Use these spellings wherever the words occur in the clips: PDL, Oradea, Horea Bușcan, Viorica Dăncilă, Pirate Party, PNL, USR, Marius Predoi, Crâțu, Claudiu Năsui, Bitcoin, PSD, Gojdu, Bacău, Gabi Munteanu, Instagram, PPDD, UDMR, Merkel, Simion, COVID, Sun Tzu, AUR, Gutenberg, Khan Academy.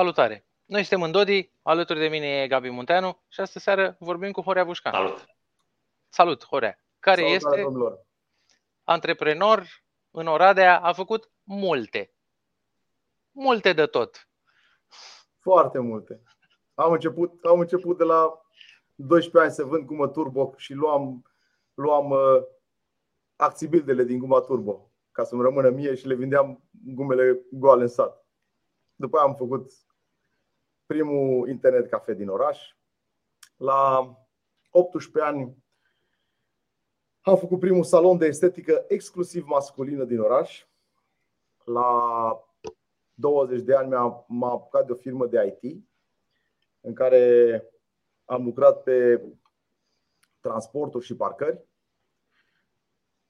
Salutare! Noi suntem în Dodi, alături de mine e Gabi Munteanu și astăzi seară vorbim cu Horea Bușcan. Salut! Salut, Horea! Care este antreprenor în Oradea, a făcut multe. Multe de tot. Foarte multe. Am început de la 12 ani să vând gumă turbo și luam acțibildele din guma turbo ca să-mi rămână mie și le vindeam gumele goale în sat. După aia am făcut primul internet cafe din oraș. La 18 ani am făcut primul salon de estetică exclusiv masculină din oraș. La 20 de ani m-am apucat de o firmă de IT în care am lucrat pe transporturi și parcări.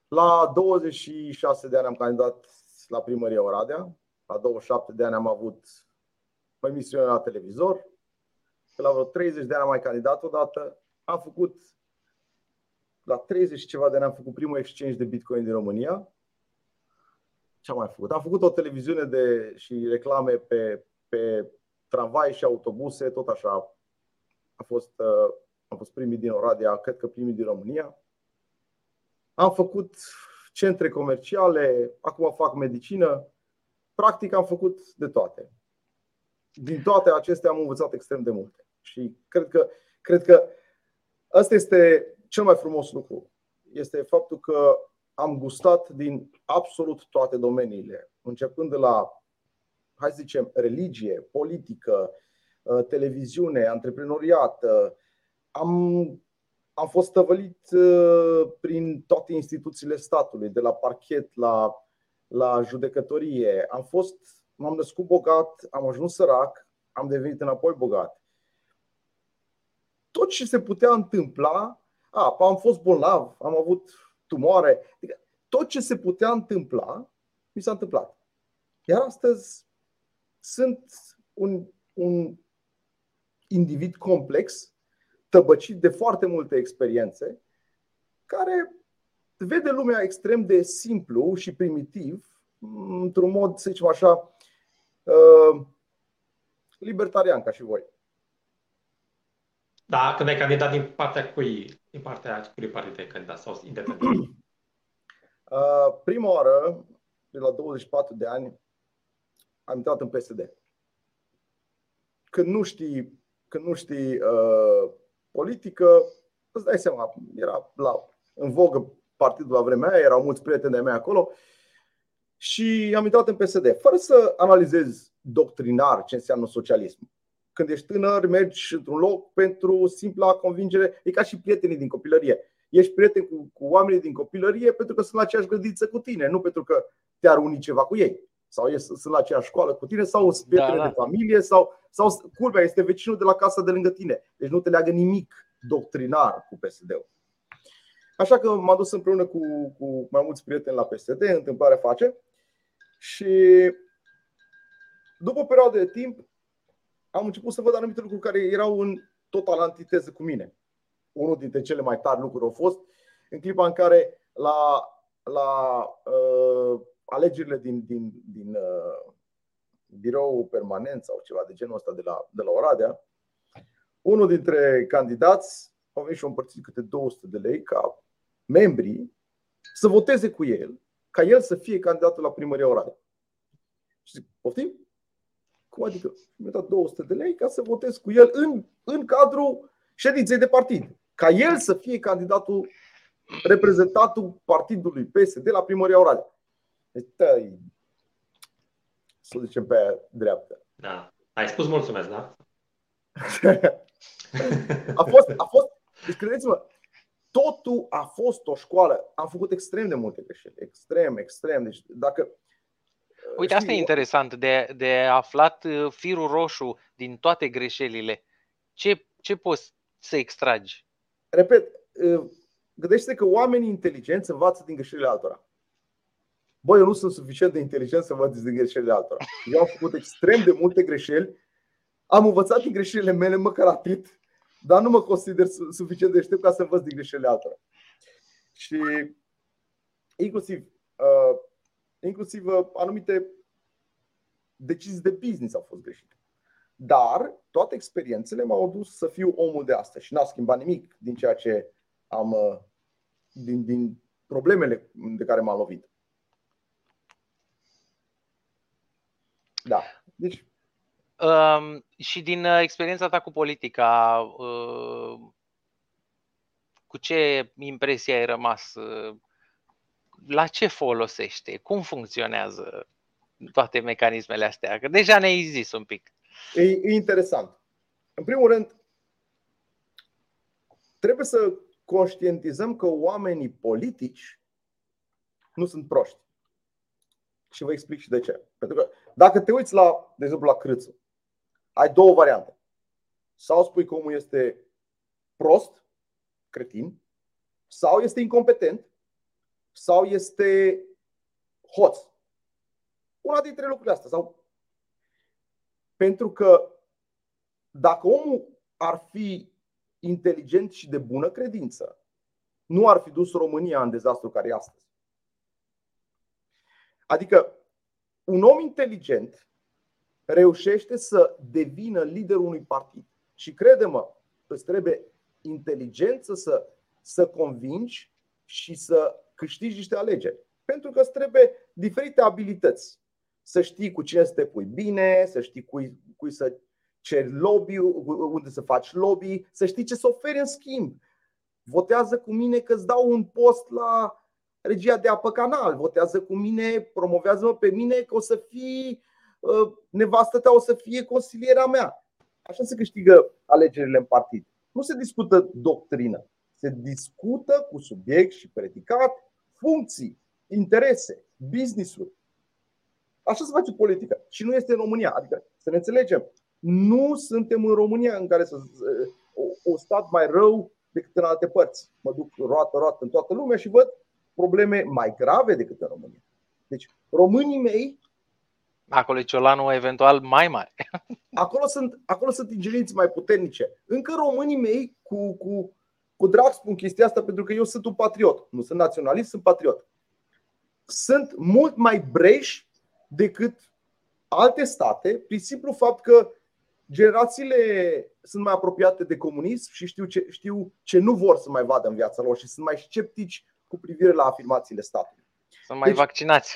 La 26 de ani am candidat la primăria Oradea. La 27 de ani am avut o emisiune la televizor. La vreo 30 de ani am mai candidat odată. La 30 și ceva de ani am făcut primul exchange de Bitcoin din România. Ce am mai făcut? Am făcut o televiziune și reclame pe tramvai și autobuse, tot așa. Am fost primii din Oradea, cred că primii din România. Am făcut centre comerciale, acum fac medicină. Practic am făcut de toate. Din toate acestea am învățat extrem de multe. Și cred că asta este cel mai frumos lucru. Este faptul că am gustat din absolut toate domeniile, începând de la, hai să zicem, religie, politică, televiziune, antreprenoriat. Am fost tăvălit prin toate instituțiile statului, de la parchet la judecătorie. M-am născut bogat, am ajuns sărac, am devenit înapoi bogat. Tot ce se putea întâmpla, am fost bolnav, am avut tumoare, adică tot ce se putea întâmpla, mi s-a întâmplat. Iar astăzi sunt un individ complex, tăbăcit de foarte multe experiențe, care vede lumea extrem de simplu și primitiv, într-un mod, să zicem așa, libertarian, ca și voi. Da, când ai candidat, din partea cui? Din partea cui partid ai candidat sau independent? Prima oară, de la 24 de ani, am intrat în PSD. Când nu știi politică, îți dai seama, era în vogă partidul la vremea aia, erau mulți prieteni de-ai mei acolo și am intrat în PSD, fără să analizez doctrinar ce înseamnă socialism. Când ești tânăr, mergi într-un loc pentru simpla convingere, e ca și prietenii din copilărie. Ești prieten cu oamenii din copilărie pentru că sunt la aceeași grădiniță cu tine, nu pentru că te-ar uni ceva cu ei. Sau sunt la aceeași școală cu tine, sau sunt prietene de familie, sau culmea, este vecinul de la casa de lângă tine. Deci nu te leagă nimic doctrinar cu PSD-ul. Așa că m-am dus împreună cu mai mulți prieteni la PSD, întâmplarea face. Și după o perioadă de timp am început să văd anumite lucruri care erau în total antiteză cu mine. Unul dintre cele mai tari lucruri a fost în clipa în care la alegerile din biroul permanent sau ceva de genul ăsta de la Oradea, unul dintre candidați a venit și a împărțit câte 200 de lei ca membrii să voteze cu el, ca el să fie candidatul la primăria Oradea. Și zic, poftim? Cum adică? Mi-a dat 200 de lei ca să votez cu el în cadrul ședinței de partid, ca el să fie candidatul, reprezentatul partidului PSD la primăria Oradea. Să zicem pe aia dreaptă. Da. Ai spus mulțumesc, da? A fost. Deci credeți-mă, totul a fost o școală. Am făcut extrem de multe greșeli. Extrem. Deci dacă... Uite, asta e interesant de aflat firul roșu din toate greșelile. Ce poți să extragi? Repet, gândește-te că oamenii inteligenți învață din greșelile altora. Băi, eu nu sunt suficient de inteligent să văd din greșelile altora. Eu am făcut extrem de multe greșeli. Am învățat din greșelile mele măcar atât, dar nu mă consider suficient de deștept ca să învăț din greșelile altora. Și inclusiv anumite decizii de business au fost greșite. Dar toate experiențele m-au dus să fiu omul de astăzi și n-a schimbat nimic din ceea ce am, din problemele de care m-am lovit. Da. Deci. Și din experiența ta cu politica, cu ce impresie ai rămas? La ce folosește? Cum funcționează toate mecanismele astea? Că deja ne-ai zis un pic. E interesant. În primul rând, trebuie să conștientizăm că oamenii politici nu sunt proști. Și vă explic și de ce. Pentru că dacă te uiți la, de exemplu, la Crâțu, ai două variante. Sau spui că omul este prost, cretin, sau este incompetent, sau este hoț. Una dintre lucrurile astea. Sau... Pentru că dacă omul ar fi inteligent și de bună credință, nu ar fi dus România în dezastru care e astăzi. Adică un om inteligent reușește să devină liderul unui partid. Și crede-mă, îți trebuie inteligență să convingi și să câștigi niște alegeri. Pentru că îți trebuie diferite abilități. Să știi cu cine să te pui bine, să știi cui să ceri lobby, unde să faci lobby, să știi ce să oferi în schimb. Votează cu mine că îți dau un post la regia de apă canal, votează cu mine, promovează-mă pe mine că o să fii nevastă-ta, o să fie consiliera mea. Așa se câștigă alegerile în partid. Nu se discută doctrină, se discută cu subiect și predicat, funcții, interese, business-uri. Așa se face politică și nu este în România. Adică să ne înțelegem, nu suntem în România în care să o stat mai rău decât în alte părți. Mă duc roată în toată lumea și văd probleme mai grave decât în România. Deci românii mei, acolo e ciolanul eventual mai mare. Acolo sunt ingerinții mai puternice. Încă românii mei cu drag spun chestia asta pentru că eu sunt un patriot. Nu sunt naționalist, sunt patriot. Sunt mult mai breși decât alte state, prin simplu fapt că generațiile sunt mai apropiate de comunism și știu ce nu vor să mai vadă în viața lor și sunt mai sceptici cu privire la afirmațiile statului. Sunt mai vaccinați.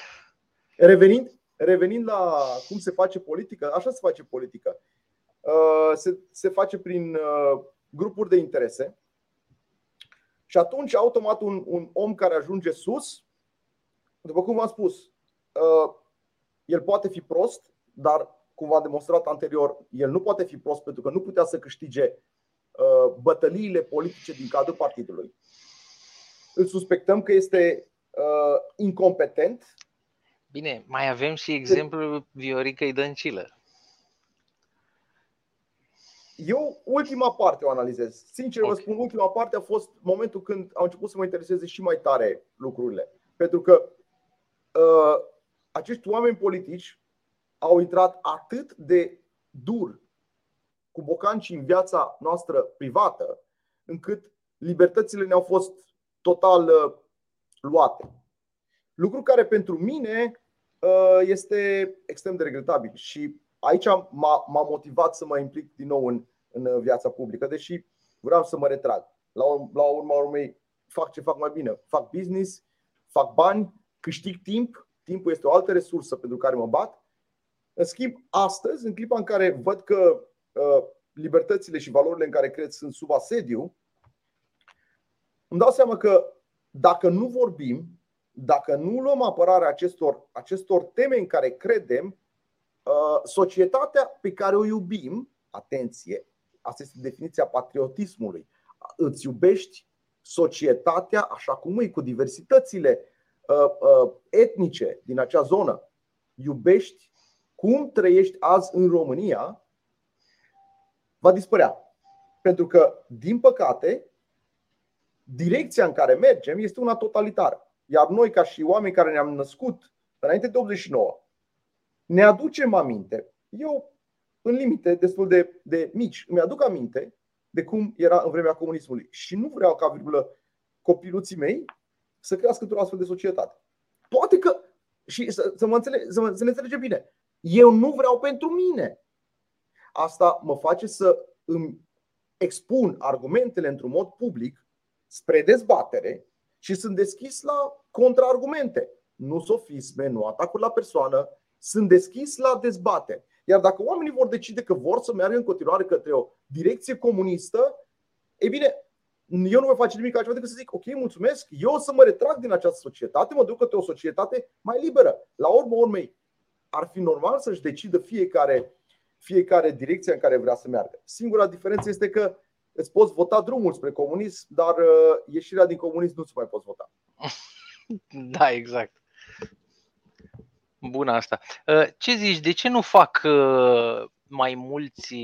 Revenind la cum se face politică, așa se face politică. Se face prin grupuri de interese și atunci automat un om care ajunge sus, după cum v-am spus, el poate fi prost, dar cum v-am demonstrat anterior, el nu poate fi prost pentru că nu putea să câștige bătăliile politice din cadrul partidului. Îl suspectăm că este incompetent. Bine, mai avem și exemplul Vioricăi Dăncilă. Eu ultima parte o analizez. Sincer vă spun, ultima parte a fost momentul când au început să mă intereseze și mai tare lucrurile. Pentru că acești oameni politici au intrat atât de dur cu bocancii în viața noastră privată, încât libertățile ne-au fost total luate. Lucru care pentru mine este extrem de regretabil și aici m-a motivat să mă implic din nou în viața publică, deși vreau să mă retrag. La urma urmei fac ce fac mai bine. Fac business, fac bani, câștig timp. Timpul este o altă resursă pentru care mă bat. În schimb, astăzi, în clipa în care văd că libertățile și valorile în care cred sunt sub asediu, îmi dau seama că dacă nu vorbim, dacă nu luăm apărarea acestor teme în care credem, societatea pe care o iubim, atenție, asta este definiția patriotismului, îți iubești societatea așa cum e, cu diversitățile etnice din acea zonă, iubești cum trăiești azi în România, va dispărea. Pentru că, din păcate, direcția în care mergem este una totalitară. Iar noi, ca și oameni care ne-am născut înainte de 89, ne aducem aminte. Eu, în limite destul de mici, îmi aduc aminte de cum era în vremea comunismului. Și nu vreau ca, virgulă, copiluții mei să crească într-o astfel de societate. Poate că, și să ne înțelegem bine, eu nu vreau pentru mine. asta mă face să îmi expun argumentele într-un mod public spre dezbatere și sunt deschis la contraargumente. Nu sofisme, nu atacuri la persoană, sunt deschis la dezbatere. Iar dacă oamenii vor decide că vor să meargă în continuare către o direcție comunistă, e bine, eu nu voi face nimic altceva decât să zic, ok, mulțumesc, eu o să mă retrag din această societate, mă duc către o societate mai liberă. La urma urmei, ar fi normal să-și decidă fiecare direcție în care vrea să meargă. Singura diferență este că îți poți vota drumul spre comunism, dar ieșirea din comunism nu-ți mai poți vota. Da, exact. Bună asta. Ce zici, de ce nu fac mai mulți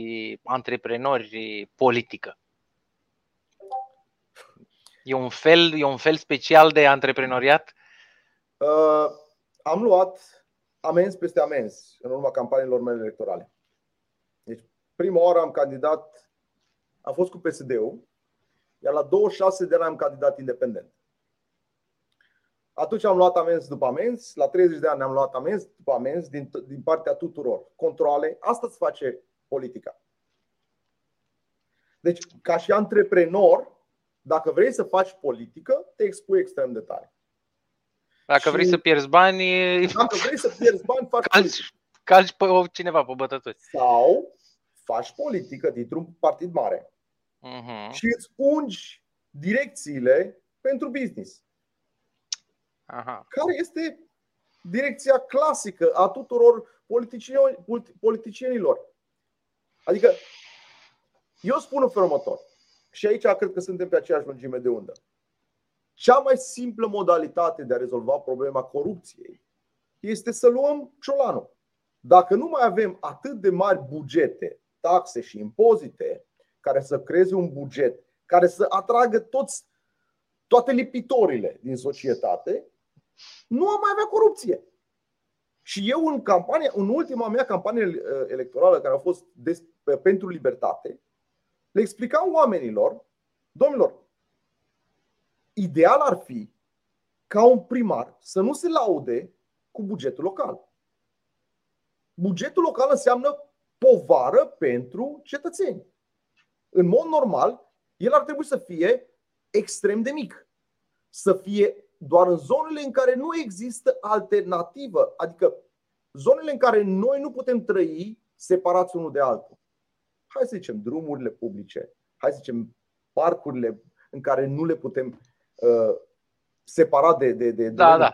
antreprenori politică? E un fel special de antreprenoriat? Am luat amenzi peste amenzi în urma campaniilor mele electorale. Deci prima oară am candidat, am fost cu PSD-ul, iar la 26 de ani am candidat independent. Atunci am luat amenzi după amenzi, la 30 de ani am luat amenzi după amenzi din partea tuturor. Controle, asta îți face politica. Deci, ca și antreprenor, dacă vrei să faci politică, te expui extrem de tare. Dacă vrei să pierzi bani, faci calci pe cineva pe bătături. Sau faci politică dintr-un partid mare. Uh-huh. Și îți ungi direcțiile pentru business. Aha. Care este direcția clasică a tuturor politicienilor. Adică eu spun în felul următor. Și aici cred că suntem pe aceeași lungime de undă. Cea mai simplă modalitate de a rezolva problema corupției este să luăm ciolanul. Dacă nu mai avem atât de mari bugete, taxe și impozite care să creeze un buget care să atragă toate lipitorile din societate, nu am mai avea corupție. Și eu în ultima mea campanie electorală care a fost pentru libertate, le explicam oamenilor, domnilor, ideal ar fi ca un primar să nu se laude cu bugetul local. Bugetul local înseamnă povară pentru cetățeni. În mod normal, el ar trebui să fie extrem de mic. Să fie doar în zonele în care nu există alternativă, adică zonele în care noi nu putem trăi separați unul de altul. Hai să zicem drumurile publice, hai să zicem parcurile în care nu le putem separa de da.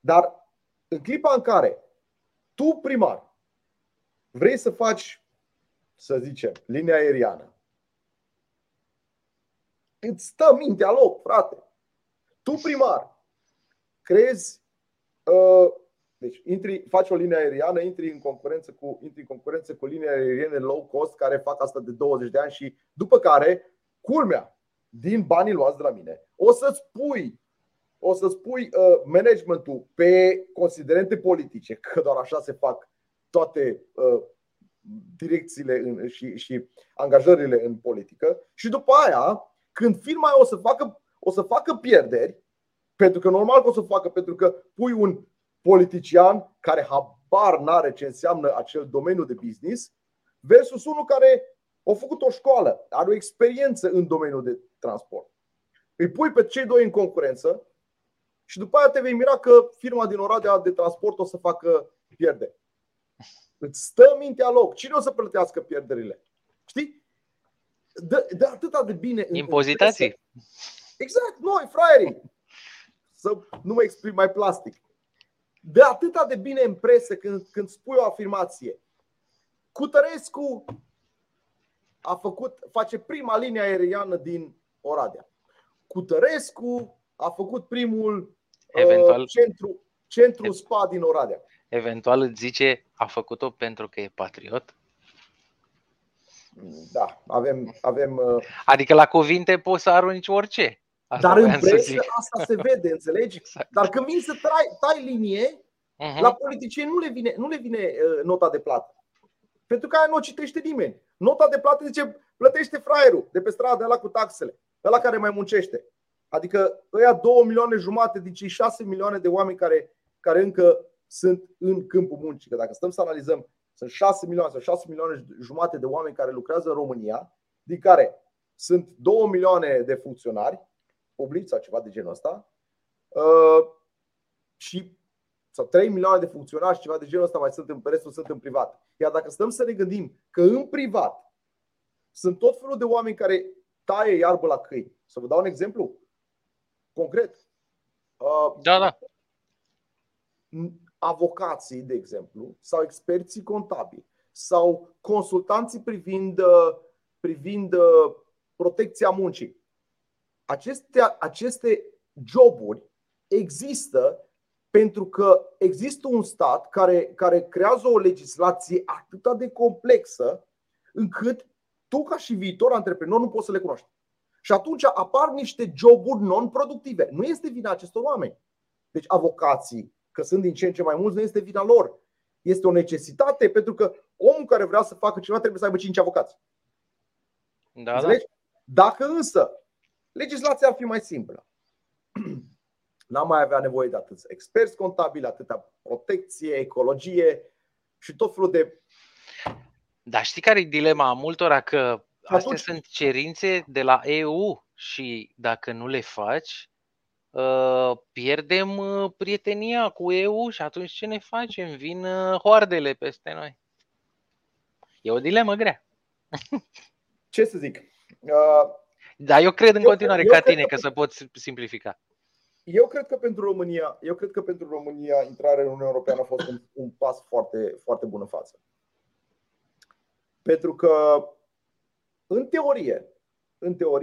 Dar în clipa în care tu, primar, vrei să faci, să zicem, linia aeriană, îți stă mintea loc, frate. Tu, primar, crezi, deci faci o linie aeriană, intri în concurență cu linii aeriene low cost care fac asta de 20 de ani și după care, culmea, din banii luați de la mine, o să-ți pui managementul pe considerente politice, că doar așa se fac toate direcțiile și angajările în politică. Și după aia, când firma o să facă pierderi, pentru că normal că o să facă, pentru că pui un politician care habar n-are ce înseamnă acel domeniu de business versus unul care a făcut o școală, are o experiență în domeniul de transport. Îi pui pe cei doi în concurență și după aia te vei mira că firma din Oradea de transport o să facă pierderi. Îți stă mintea loc. Cine o să plătească pierderile? Știi? Dă atâta de bine. Impozitații. Exact, noi, fraierii. Să nu mă exprim mai plastic. Dă atâta de bine în presă când spui o afirmație. Cutărescu face prima linie aeriană din Oradea. Cutărescu a făcut primul centru spa din Oradea. Eventual îți zice a făcut-o pentru că e patriot. Da, avem. Adică la cuvinte poți să arunci orice. Asta dar în presă asta se vede, înțelegi? Exact. Dar când vin să tai linie, la politicieni nu le vine nota de plată. Pentru că aia nu o citește nimeni. Nota de plată zice, plătește fraierul de pe stradă, ăla cu taxele, ăla care mai muncește. Adică ăia 2,5 milioane din cei 6 milioane de oameni care încă sunt în câmpul muncii. Că dacă stăm să analizăm Sunt 6 milioane, sunt 6 milioane jumate de oameni care lucrează în România, din care sunt 2 milioane de funcționari publici sau ceva de genul ăsta și sau 3 milioane de funcționari și ceva de genul ăsta, mai sunt, restul sunt în privat. Iar dacă stăm să ne gândim că în privat sunt tot felul de oameni care taie iarbă la câini. Să vă dau un exemplu concret. Da, da. Avocații, de exemplu, sau experții contabili, sau consultanții privind protecția muncii. Aceste joburi există pentru că există un stat care creează o legislație atât de complexă încât tu, ca și viitor antreprenor, nu poți să le cunoști. Și atunci apar niște joburi non-productive. Nu este vina acestor oameni. Deci avocații, că sunt din ce în ce mai mulți, nu este vina lor. Este o necesitate, pentru că omul care vrea să facă ceva trebuie să aibă 5 avocați. Da, da. Dacă însă legislația ar fi mai simplă, n-am mai avea nevoie de atâți experți contabili, atâta protecție, ecologie și tot felul de... Dar știi care e dilema a multora? Că astea atunci sunt cerințe de la EU și dacă nu le faci, pierdem prietenia cu EU și atunci ce ne facem? Vin hoardele peste noi. E o dilemă grea. Ce să zic? Dar eu cred în continuare ca tine că se pot simplifica. Eu cred că pentru România intrarea în Uniunea Europeană a fost un pas foarte, foarte bun în față. Pentru că în teorie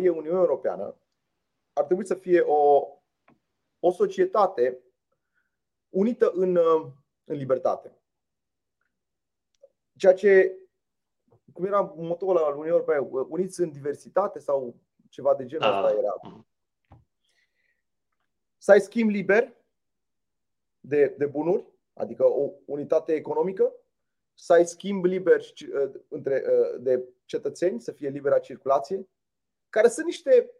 Uniunea Europeană ar trebui să fie o societate unită în libertate. Ceea ce, cum era motoul al Uniunii Europene, uniți în diversitate sau ceva de genul ăsta era. Să ai schimb liber de bunuri, adică o unitate economică, să ai schimb liber de cetățeni, să fie libera circulație, care sunt niște,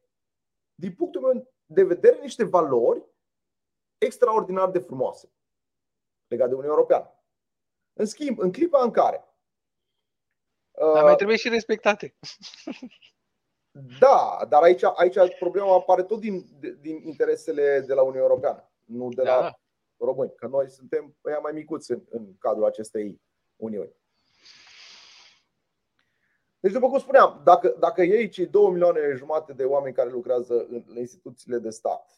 din punctul meu de vedere, niște valori extraordinar de frumoase legate de Uniunea Europeană. În schimb, în clipa în care... Dar mai trebuie și respectate. Da, dar aici problema apare tot din interesele de la Uniunea Europeană, nu de la români, că noi suntem ăia mai micuți în cadrul acestei Uniuni. Deci, după cum spuneam, dacă ei, cei 2 milioane jumate de oameni care lucrează în instituțiile de stat,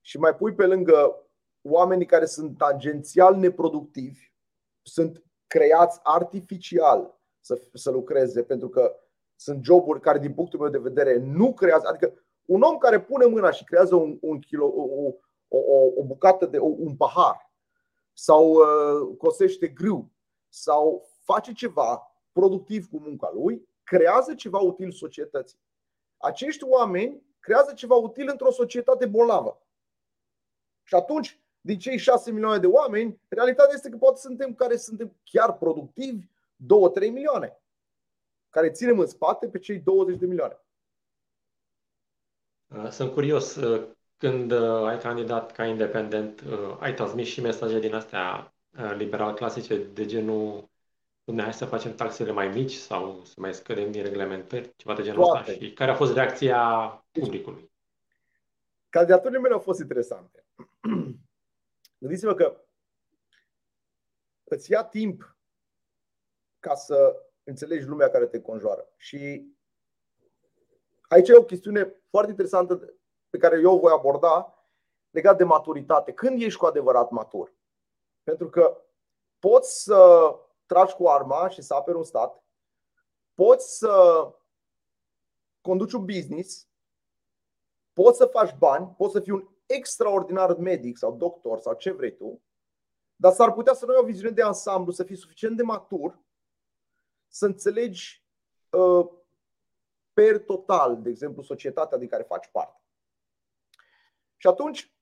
și mai pui pe lângă oamenii care sunt tangențial neproductivi, sunt creați artificial să lucreze, pentru că sunt joburi care, din punctul meu de vedere, nu creează. Adică un om care pune mâna și creează o bucată de un pahar sau cosește grâu sau face ceva productiv cu munca lui, creează ceva util societății. Acești oameni creează ceva util într-o societate bolnavă. Și atunci, din cei 6 milioane de oameni, realitatea este că poate suntem care suntem chiar productivi 2-3 milioane, care ținem în spate pe cei 20 de milioane. Sunt curios, când ai candidat ca independent, ai transmis și mesaje din astea liberal-clasice de genul hai să facem taxele mai mici sau să mai scădem din reglementări, ceva de genul ăsta? Și care a fost reacția publicului? Candidaturile mele au fost interesante. Gândiți-vă că îți ia timp ca să înțelegi lumea care te conjoară. Și aici e o chestiune foarte interesantă pe care eu o voi aborda, legat de maturitate. Când ești cu adevărat matur? Pentru că poți să tragi cu arma și să aperi un stat, poți să conduci un business, poți să faci bani, poți să fii un extraordinar medic sau doctor sau ce vrei tu, dar s-ar putea să nu ai o viziune de ansamblu, să fii suficient de matur să înțelegi per total, de exemplu, societatea din care faci parte. Și atunci,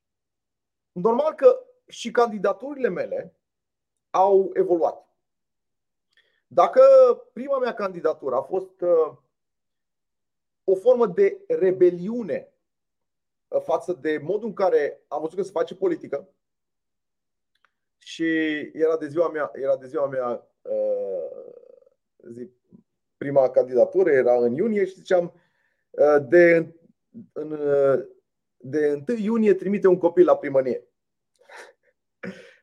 normal că și candidaturile mele au evoluat. Dacă prima mea candidatură a fost o formă de rebeliune față de modul în care am văzut că se face politică, și era de ziua mea prima candidatură, era în iunie și ziceam de 1 iunie trimite un copil la primărie.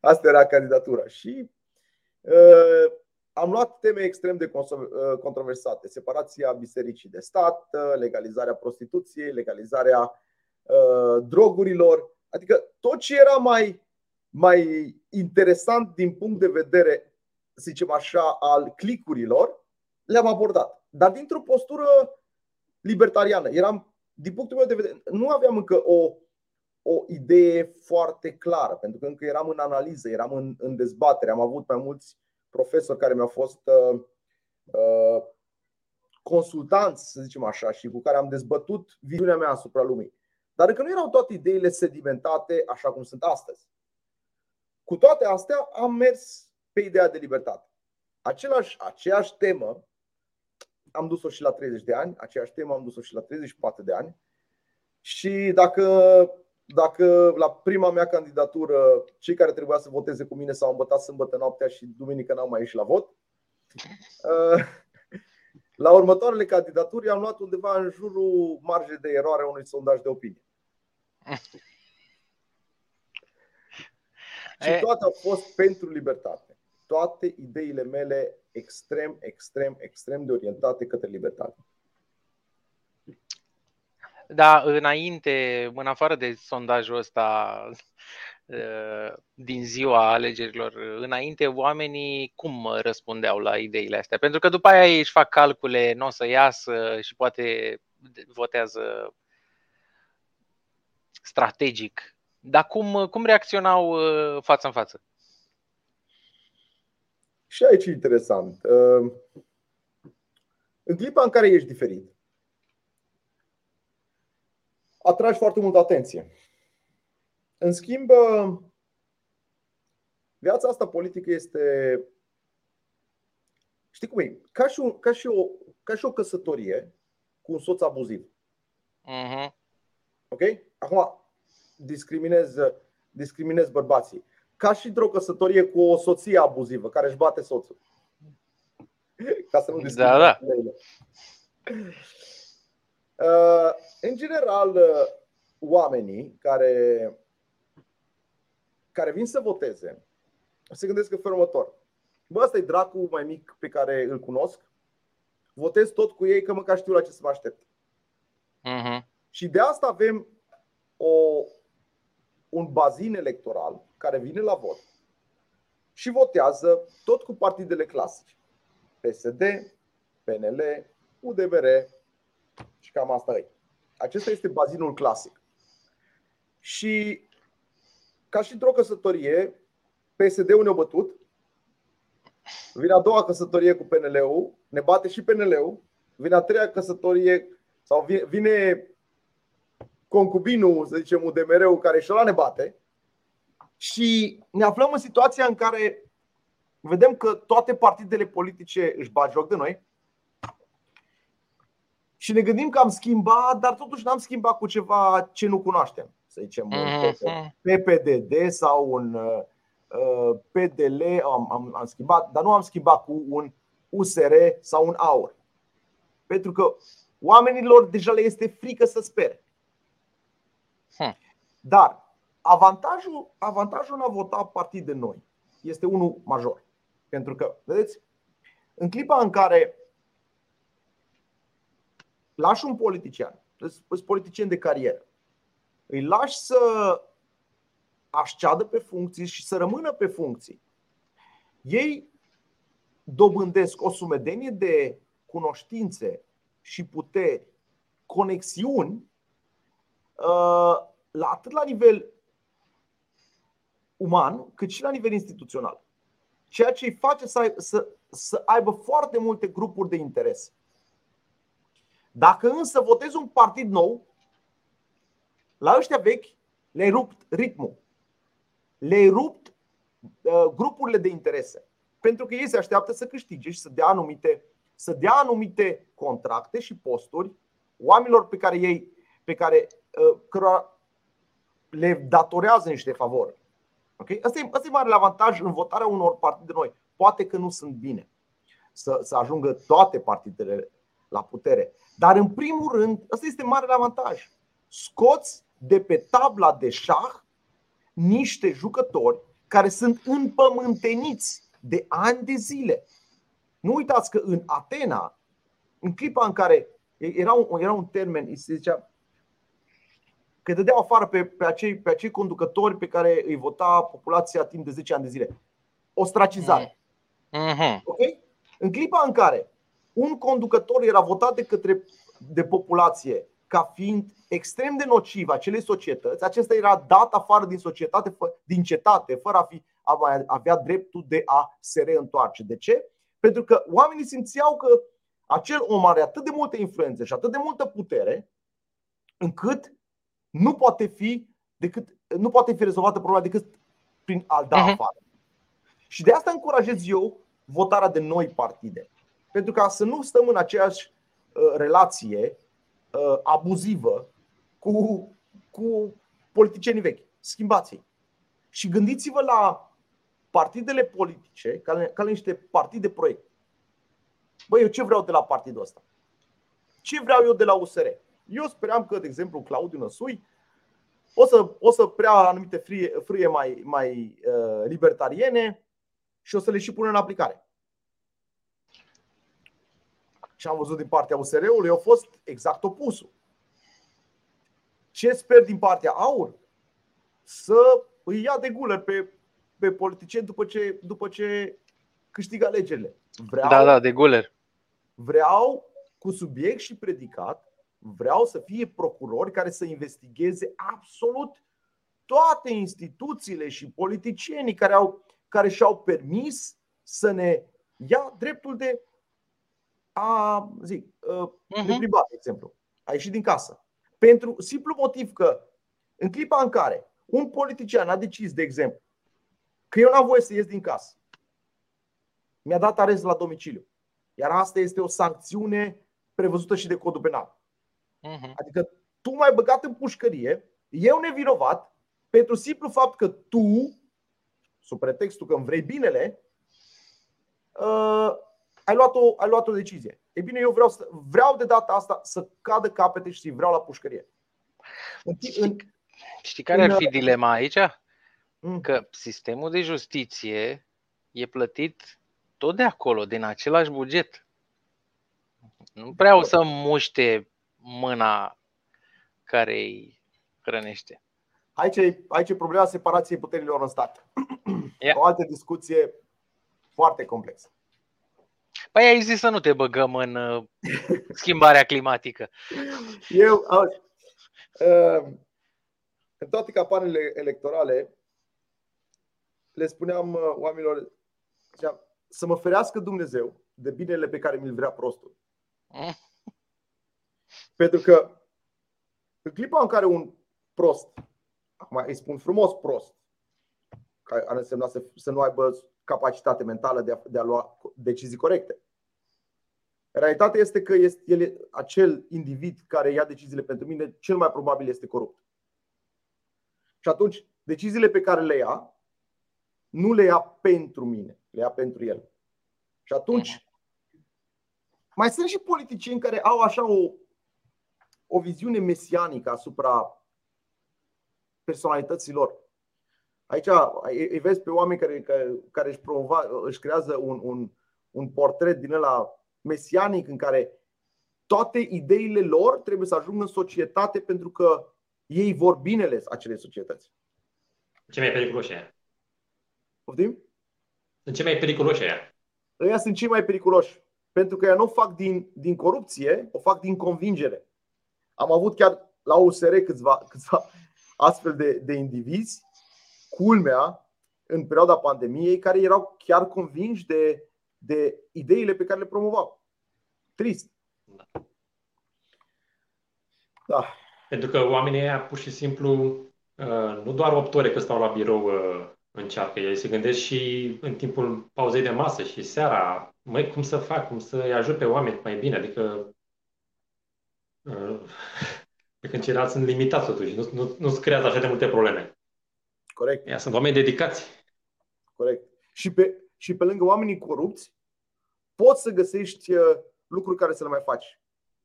Asta era candidatura și am luat teme extrem de controversate: separația bisericii de stat, legalizarea prostituției, legalizarea drogurilor. Adică tot ce era mai interesant din punct de vedere, să zicem așa, al clicurilor, le-am abordat. Dar dintr-o postură libertariană. Eram, din punctul meu de vedere, nu aveam încă o idee foarte clară, pentru că încă eram în analiză, eram în dezbatere. Am avut mai mulți profesori care mi-au fost consultanți, să zicem așa, și cu care am dezbătut viziunea mea asupra lumii. Dar încă nu erau toate ideile sedimentate așa cum sunt astăzi. Cu toate astea am mers pe ideea de libertate. Aceeași temă am dus-o și la 30 de ani, aceeași temă am dus-o și la 34 de ani. Și dacă la prima mea candidatură cei care trebuia să voteze cu mine s-au îmbătat sâmbătă noaptea și duminică n-au mai ieșit la vot, la următoarele candidaturi am luat undeva în jurul marjei de eroare a unui sondaj de opinie. Și toate au fost pentru libertate. Toate ideile mele extrem de orientate către libertate. Da, înainte, în afară de sondajul ăsta din ziua alegerilor, înainte oamenii cum răspundeau la ideile astea? Pentru că după aia ei își fac calcule, nu o să iasă și poate votează strategic. Dar cum reacționau față în față? Și aici e interesant. În clipa în care ești diferit, atragi foarte mult atenție. În schimb, viața asta politică este, știi cum e, ca și o căsătorie cu un soț abuziv. Uh-huh. Ok? Acum discriminez bărbații. Ca și într-o căsătorie cu o soție abuzivă care își bate soțul. Ca să nu discriminez. Da, da. În general, oamenii care vin să voteze se gândesc în felul următor: bă, ăsta e dracul mai mic pe care îl cunosc, votez tot cu ei că măcar știu la ce să mă aștept. Uh-huh. Și de asta avem un bazin electoral care vine la vot și votează tot cu partidele clasice: PSD, PNL, UDMR. Și cam asta e. Acesta este bazinul clasic. Și ca și într-o căsătorie, PSD-ul ne-a bătut. Vine a doua căsătorie cu PNL-ul, ne bate și PNL-ul. Vine a treia căsătorie, sau vine concubinul, să zicem, UDMR-ul, care și ăla ne bate. Și ne aflăm în situația în care vedem că toate partidele politice își bat joc de noi. Și ne gândim că am schimbat, dar totuși n-am schimbat cu ceva ce nu cunoaștem. Să zicem un PPDD sau un PDL am schimbat, dar nu am schimbat cu un USR sau un AUR. Pentru că oamenilor deja le este frică să spere. Dar avantajul în a vota partide noi este unul major. Pentru că, vedeți, în clipa în care lași un politician, îți politicieni de carieră, îi lași să asceadă pe funcții și să rămână pe funcții, ei dobândesc o sumedenie de cunoștințe și puteri, conexiuni, atât la nivel uman, cât și la nivel instituțional. Ceea ce îi face să aibă foarte multe grupuri de interes. Dacă însă votezi un partid nou, la ăștia vechi le-ai rupt ritmul, le-ai rupt grupurile de interese. Pentru că ei se așteaptă să câștige și să dea anumite contracte și posturi oamenilor pe care le datorează niște favori. Okay? Asta e marele avantaj în votarea unor partide noi. Poate că nu sunt bine să ajungă toate partidele la putere, dar în primul rând, asta este marele avantaj. Scoți de pe tabla de șah niște jucători care sunt împământeniți de ani de zile. Nu uitați că în Atena, în clipa în care era un termen, se zicea că dădeau afară pe acei conducători pe care îi vota populația timp de 10 ani de zile. Ostracizare. Okay? În clipa în care un conducător era votat de populație ca fiind extrem de nociv acelei societăți, acesta era dat afară din societate, din cetate, fără a avea dreptul de a se reîntoarce. De ce? Pentru că oamenii simțeau că acel om are atât de multă influență și atât de multă putere, încât nu poate fi rezolvată problema decât prin a-l da afară. Și de asta încurajez eu votarea de noi partide, pentru ca să nu stăm în aceeași relație abuzivă cu politicienii vechi. Schimbați-i. Și gândiți-vă la partidele politice ca la niște partide proiect. Băi, eu ce vreau de la partidul ăsta? Ce vreau eu de la USR? Eu speram că, de exemplu, Claudiu Năsui o să prea anumite frâie mai libertariene și o să le și pună în aplicare. Și am văzut din partea USR-ului, au fost exact opusul. Ce sper din partea AUR? Să îi ia de gulă pe politicieni după ce câștigă alegerile. Vreau, de guler. Vreau cu subiect și predicat, vreau să fie procurori care să investigheze absolut toate instituțiile și politicienii care și-au permis să ne ia dreptul de de privat, de exemplu, a ieșit din casă. Pentru simplu motiv că în clipa în care un politician a decis, de exemplu, că eu n-am voie să ies din casă, mi-a dat arest la domiciliu. Iar asta este o sancțiune prevăzută și de codul penal. Adică tu m-ai băgat în pușcărie, eu nevinovat, pentru simplu fapt că tu, sub pretextul că îmi vrei binele, ai luat o decizie. E bine, eu vreau de data asta să cadă capete și să-i vreau la pușcărie. Știi care ar fi dilema aici? Că sistemul de justiție e plătit tot de acolo, din același buget. Nu prea o să muște mâna care îi hrănește. Aici e problema separației puterilor în stat. O altă discuție foarte complexă. Păi ai zis să nu te băgăm în schimbarea climatică. În toate campaniile electorale le spuneam oamenilor, să mă ferească Dumnezeu de binele pe care mi-l vrea prostul. Pentru că în clipa în care un prost, acum îi spun frumos prost, care ar însemna să nu aibă capacitate mentală de a lua decizii corecte. Realitatea este că acel individ care ia deciziile pentru mine cel mai probabil este corupt. Și atunci deciziile pe care le ia nu le ia pentru mine, le ia pentru el. Și atunci mai sunt și politicieni care au așa o viziune mesianică asupra personalităților. Aici îi vezi pe oameni care își creează un portret din ăla mesianic în care toate ideile lor trebuie să ajungă în societate pentru că ei vor binele acelei societăți. Ce mai periculoși aia? Poftim? Sunt cei mai periculoși aia. Ăia sunt cei mai periculoși. Pentru că ea nu o fac din corupție, o fac din convingere. Am avut chiar la USR câțiva astfel de indivizi, culmea, în perioada pandemiei, care erau chiar convinși de ideile pe care le promovau. Trist. Da. Pentru că oamenii ăia pur și simplu, nu doar 8 ore că stau la birou încearcă ei, se gândesc și în timpul pauzei de masă și seara, măi, cum să fac, cum să-i ajut pe oameni mai bine, adică când ceilalți sunt limitați totuși, nu-ți creează așa de multe probleme. Corect. Ia, sunt oameni dedicați. Corect. Și pe lângă oamenii corupți, poți să găsești lucruri care să le mai faci.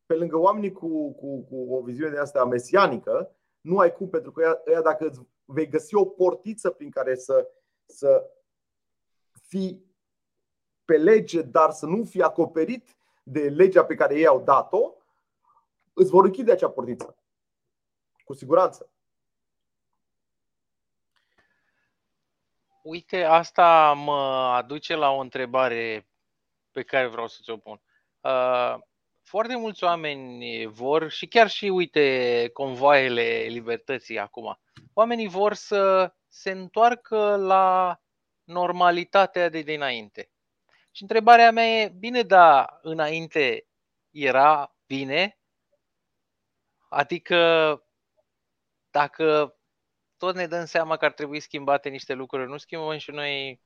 Pe lângă oamenii cu o viziune de asta mesianică, nu ai cum, pentru că ea, dacă îți vei găsi o portiță prin care să fii pe lege, dar să nu fii acoperit de legea pe care ei au dat-o, îți vor închide acea portiță. Cu siguranță. Uite, asta mă aduce la o întrebare pe care vreau să ți-o pun. Foarte mulți oameni vor, și chiar și uite convoaiele libertății acum, oamenii vor să se întoarcă la normalitatea de dinainte. Și întrebarea mea e, bine, dar înainte era bine? Adică dacă tot ne dăm seama că ar trebui schimbate niște lucruri, nu schimbăm și noi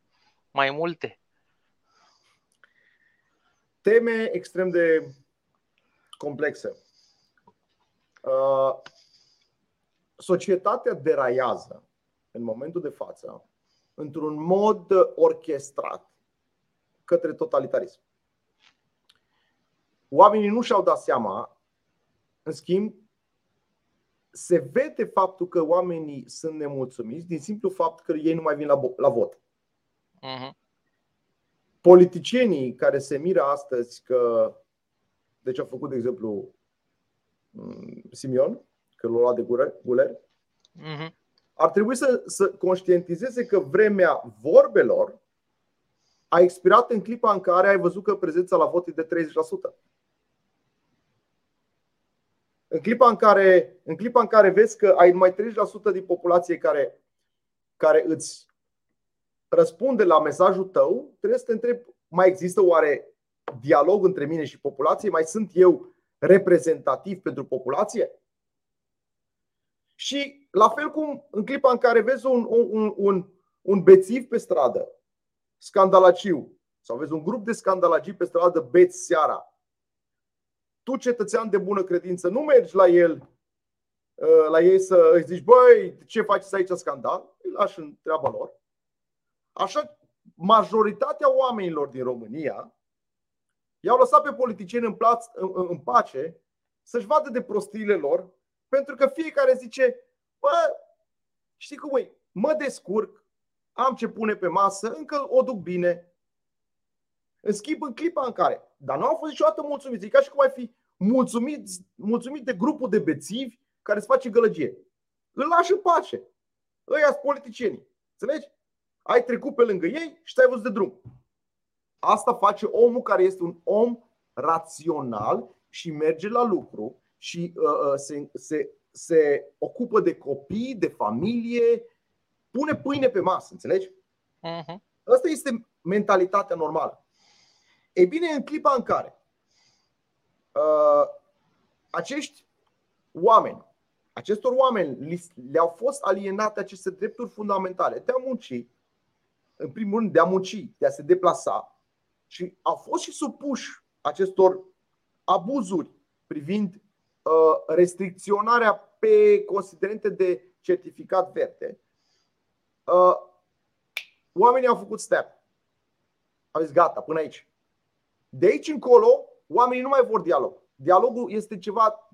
mai multe? Teme extrem de complexe. Societatea deraiază în momentul de față într-un mod orchestrat către totalitarism. Oamenii nu și-au dat seama, în schimb, se vede faptul că oamenii sunt nemulțumiți din simplu fapt că ei nu mai vin la vot. Politicienii care se miră astăzi că, deci, au făcut, de exemplu, Simion, că l-a luat de guler, ar trebui să conștientizeze că vremea vorbelor a expirat în clipa în care ai văzut că prezența la vot e de 30%. În clipa în care vezi că ai numai 30% din populație care îți răspunde la mesajul tău, trebuie să te întrebi, mai există oare dialog între mine și populație? Mai sunt eu reprezentativ pentru populație? Și la fel cum în clipa în care vezi un bețiv pe stradă, scandalaciu, sau vezi un grup de scandalagii pe stradă beți seara, tu, cetățean de bună credință, nu mergi la ei să îi zici: băi, ce faceți aici scandal? Îi lași în treaba lor. Așa, majoritatea oamenilor din România i-au lăsat pe politicieni în pace să-și vadă de prostiile lor, pentru că fiecare zice: bă, știi cum e, mă descurc, am ce pune pe masă, încă o duc bine. În schimb, în clipa în care, dar nu au fost niciodată mulțumiți, e ca și cum ai fi mulțumit de grupul de bețivi care îți face gălăgie. Îl lași în pace. Ăia sunt politicienii. Înțelegi? Ai trecut pe lângă ei și te-ai văzut de drum. Asta face omul care este un om rațional și merge la lucru și se ocupă de copii, de familie, pune pâine pe masă, înțelegi? Asta este mentalitatea normală. Ei bine, în clipa în care acești oameni, acestor oameni le-au fost alienate aceste drepturi fundamentale de a munci, în primul rând de a munci, de a se deplasa, și au fost și supuși acestor abuzuri privind restricționarea pe considerente de certificat verde, oamenii au făcut step. Au zis: gata, până aici. De aici încolo, oamenii nu mai vor dialog. Dialogul este ceva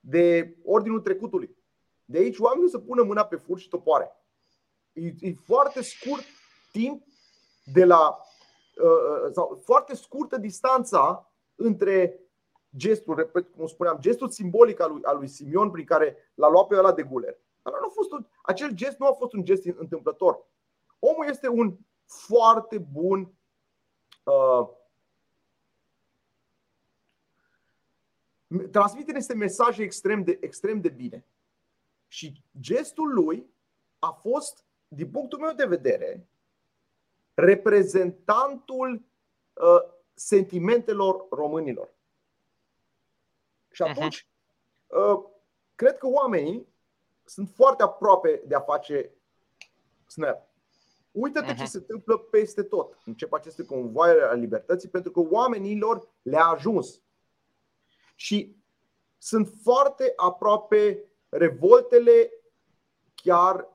de ordinul trecutului. De aici oamenii se pună mâna pe furt și topoare. E foarte scurt timp sau foarte scurtă distanța între gestul, repet, cum spuneam, gestul simbolic al lui Simion, prin care l-a luat pe ăla de guler. Dar acel gest nu a fost un gest întâmplător. Omul este un foarte bun transmite niște mesaje extrem de bine. Și gestul lui a fost, din punctul meu de vedere, reprezentantul sentimentelor românilor. Și atunci, cred că oamenii sunt foarte aproape de a face snap. Uită-te ce se întâmplă peste tot. Încep aceste convoaie ale libertății, pentru că oamenilor le-a ajuns. Și sunt foarte aproape revoltele, chiar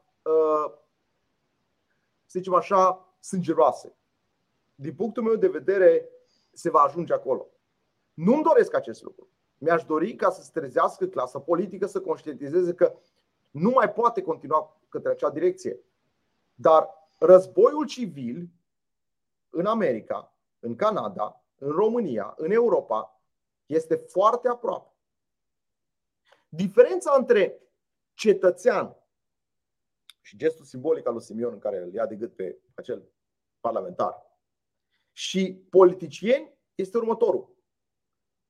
să zicem așa, sângeroase. Din punctul meu de vedere, se va ajunge acolo. Nu-mi doresc acest lucru. Mi-aș dori ca să se trezească clasa politică, să conștientizeze că nu mai poate continua către acea direcție. Dar războiul civil în America, în Canada, în România, în Europa, este foarte aproape. Diferența între cetățean și gestul simbolic al lui Simion, în care îl ia de gât pe acel parlamentar, și politicieni este următorul.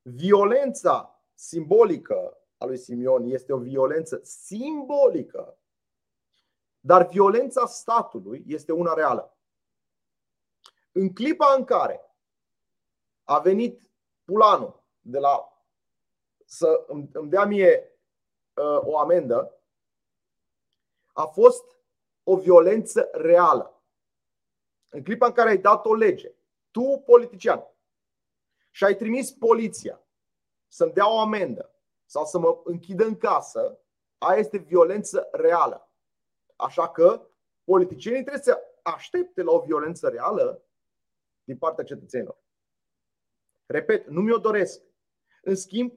Violența simbolică a lui Simion este o violență simbolică, dar violența statului este una reală. În clipa în care a venit Pulanul de la să îmi dea mie o amendă, a fost o violență reală. În clipa în care ai dat o lege, tu, politician, și ai trimis poliția să-mi dea o amendă sau să mă închidă în casă, aia este violență reală. Așa că politicienii trebuie să aștepte la o violență reală din partea cetățenilor. Repet, nu mi-o doresc. În schimb,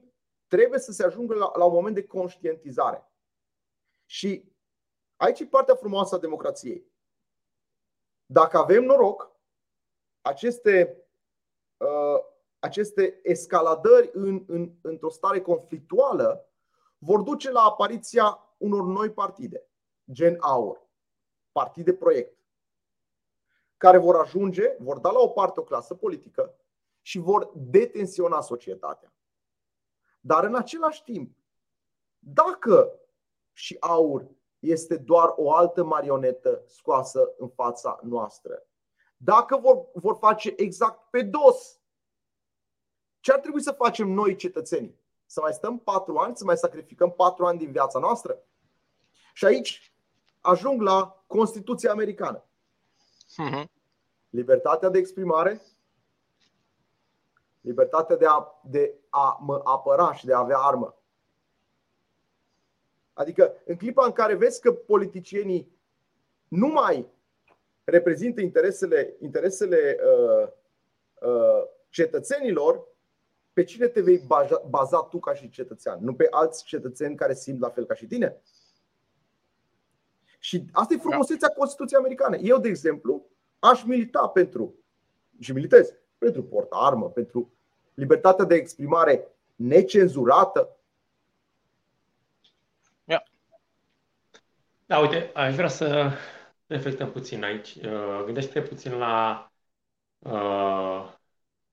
trebuie să se ajungă la un moment de conștientizare. Și aici e partea frumoasă a democrației. Dacă avem noroc, aceste escaladări într-o stare conflictuală vor duce la apariția unor noi partide, gen AUR, partide proiect, care vor ajunge, vor da la o parte o clasă politică și vor detensiona societatea. Dar în același timp, dacă și AUR este doar o altă marionetă scoasă în fața noastră, dacă vor face exact pe dos ce ar trebui să facem noi, cetățenii? Să mai stăm 4 ani, să mai sacrificăm 4 ani din viața noastră? Și aici ajung la Constituția americană. Libertatea de exprimare, libertatea de a mă apăra și de a avea armă. Adică în clipa în care vezi că politicienii nu mai reprezintă interesele cetățenilor, pe cine te vei baza tu ca și cetățean? Nu pe alți cetățeni care simt la fel ca și tine? Și asta e frumusețea Constituției americane. Eu, de exemplu, aș milita pentru, și militez, pentru portarmă, pentru libertatea de exprimare necenzurată. Da, uite, aș vrea să reflectăm puțin aici. Gândește-te puțin la...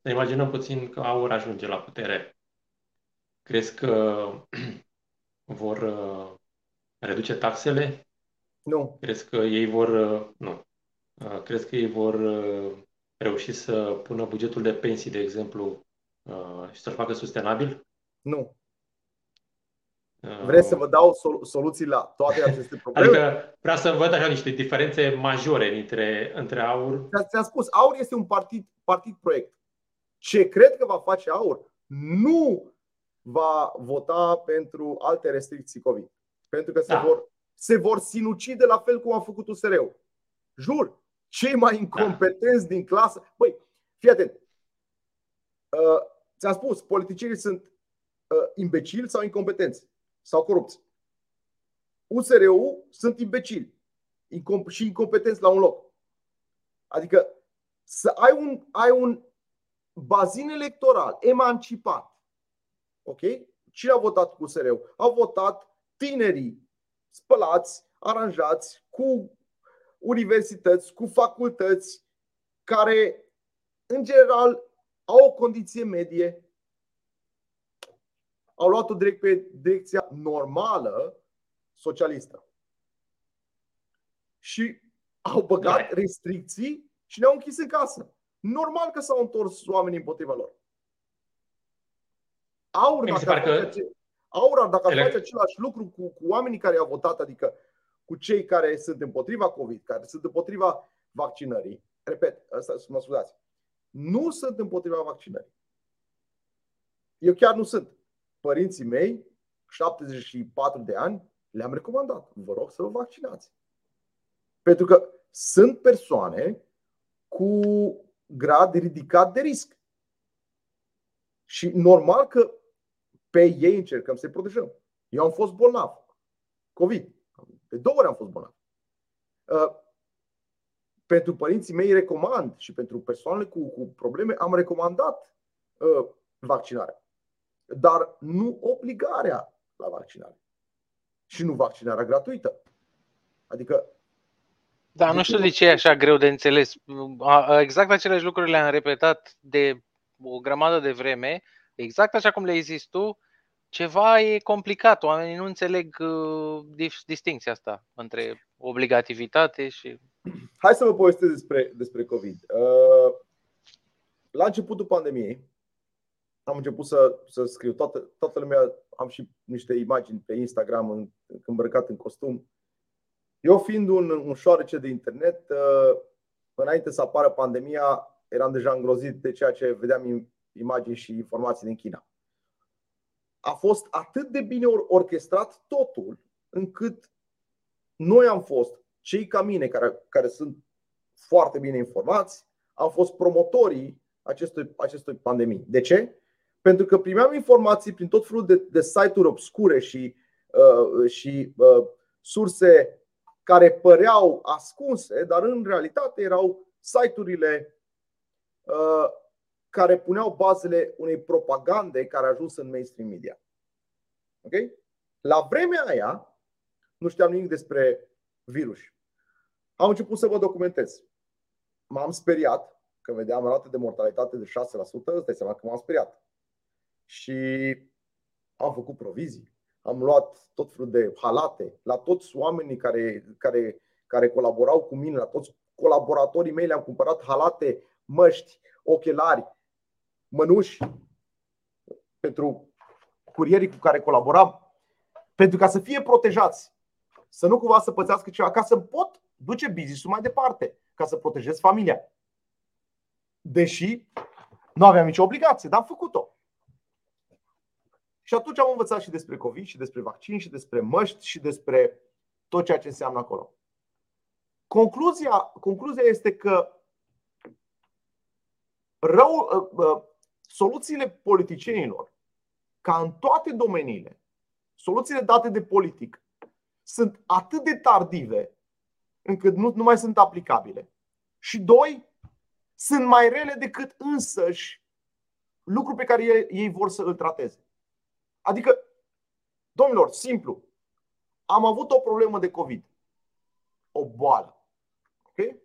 Să imaginăm puțin că AUR ajunge la putere. Crezi că vor reduce taxele? Nu. Crezi că ei vor... Nu. Crezi că ei vor reuși să pună bugetul de pensii, de exemplu, și să-l facă sustenabil? Nu. Vreți să vă dau soluții la toate aceste probleme? Adică vreau să văd așa niște diferențe majore între AUR. Ți-am spus, AUR este un partid proiect. Ce cred că va face AUR? Nu va vota pentru alte restricții COVID. Pentru că se vor sinucide la fel cum a făcut USR-ul. Jur, cei mai incompetenți din clasă. Băi, fii atent. Ți-am spus, politicienii sunt imbecili sau incompetenți sau corupți. USR-ul sunt imbecili și incompetenți la un loc. Adică să ai un bazin electoral emancipat. Ok? Cine a votat cu USR-ul? Au votat tinerii spălați, aranjați, cu universități, cu facultăți, care în general au o condiție medie. Au luat-o direct pe direcția normală socialistă. Și au băgat restricții și ne-au închis în casă. Normal că s-au întors oamenii împotriva lor. AUR, dacă ar face același lucru cu oamenii care au votat, adică cu cei care sunt împotriva COVID, care sunt împotriva vaccinării, nu sunt împotriva vaccinării. Eu chiar nu sunt. Părinții mei, 74 de ani, le-am recomandat. Vă rog să vă vaccinați. Pentru că sunt persoane cu grad ridicat de risc. Și normal că pe ei încercăm să-i protejăm. Eu am fost bolnav COVID. De 2 ori am fost bolnav. Pentru părinții mei recomand și pentru persoanele cu probleme am recomandat vaccinarea. Dar nu obligarea la vaccinare. Și nu vaccinarea gratuită. Adică. Dar nu știu de ce e așa greu de înțeles. Exact aceleași lucruri le-am repetat de o grămadă de vreme. Exact așa cum le-ai zis tu. Ceva e complicat. Oamenii nu înțeleg distincția asta între obligativitate și. Hai să vă povestesc despre COVID. La începutul pandemiei am început să scriu. Toată lumea, am și niște imagini pe Instagram îmbrăcat în costum. Eu fiind un șoarece de internet, înainte să apară pandemia, eram deja îngrozit de ceea ce vedeam imagini și informații din China. A fost atât de bine orchestrat totul, încât noi am fost cei ca mine, care sunt foarte bine informați, au fost promotorii acestui pandemii. De ce? Pentru că primeam informații prin tot felul de site-uri obscure și surse care păreau ascunse, dar în realitate erau site-urile care puneau bazele unei propagande care a ajuns în mainstream media. Okay? La vremea aia nu știam nimic despre virus. Am început să mă documentez. M-am speriat că vedeam rate de mortalitate de 6%, îți dai seama că m-am speriat. Și am făcut provizii. Am luat tot felul de halate la toți oamenii care colaborau cu mine, la toți colaboratorii mei le-am cumpărat halate, măști, ochelari, mănuși pentru curierii cu care colaboram, pentru ca să fie protejați, să nu cumva să pățească ceva, ca să pot duce business-ul mai departe, ca să protejez familia. Deși nu aveam nicio obligație, dar am făcut-o. Și atunci am învățat și despre COVID, și despre vaccin, și despre măști, și despre tot ceea ce înseamnă acolo. Concluzia este că soluțiile politicienilor, ca în toate domeniile, soluțiile date de politic, sunt atât de tardive încât nu mai sunt aplicabile. Și 2, sunt mai rele decât însăși lucruri pe care ei vor să îl trateze. Adică, domnilor, simplu, am avut o problemă de COVID, o boală. Okay?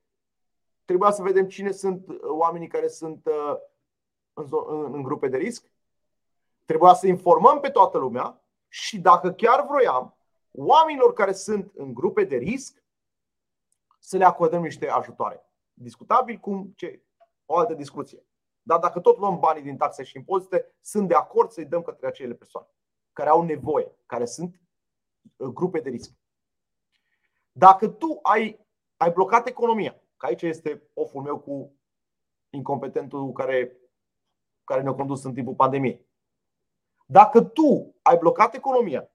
Trebuia să vedem cine sunt oamenii care sunt în grupe de risc. Trebuia să informăm pe toată lumea și, dacă chiar vroiam, oamenilor care sunt în grupe de risc să le acordăm niște ajutoare. Discutabil cum, ce? O altă discuție. Dar dacă tot luăm banii din taxe și impozite, sunt de acord să-i dăm către acele persoane care au nevoie, care sunt grupe de risc. Dacă tu ai blocat economia, că aici este oful meu cu incompetentul care ne-a condus în timpul pandemiei. Dacă tu ai blocat economia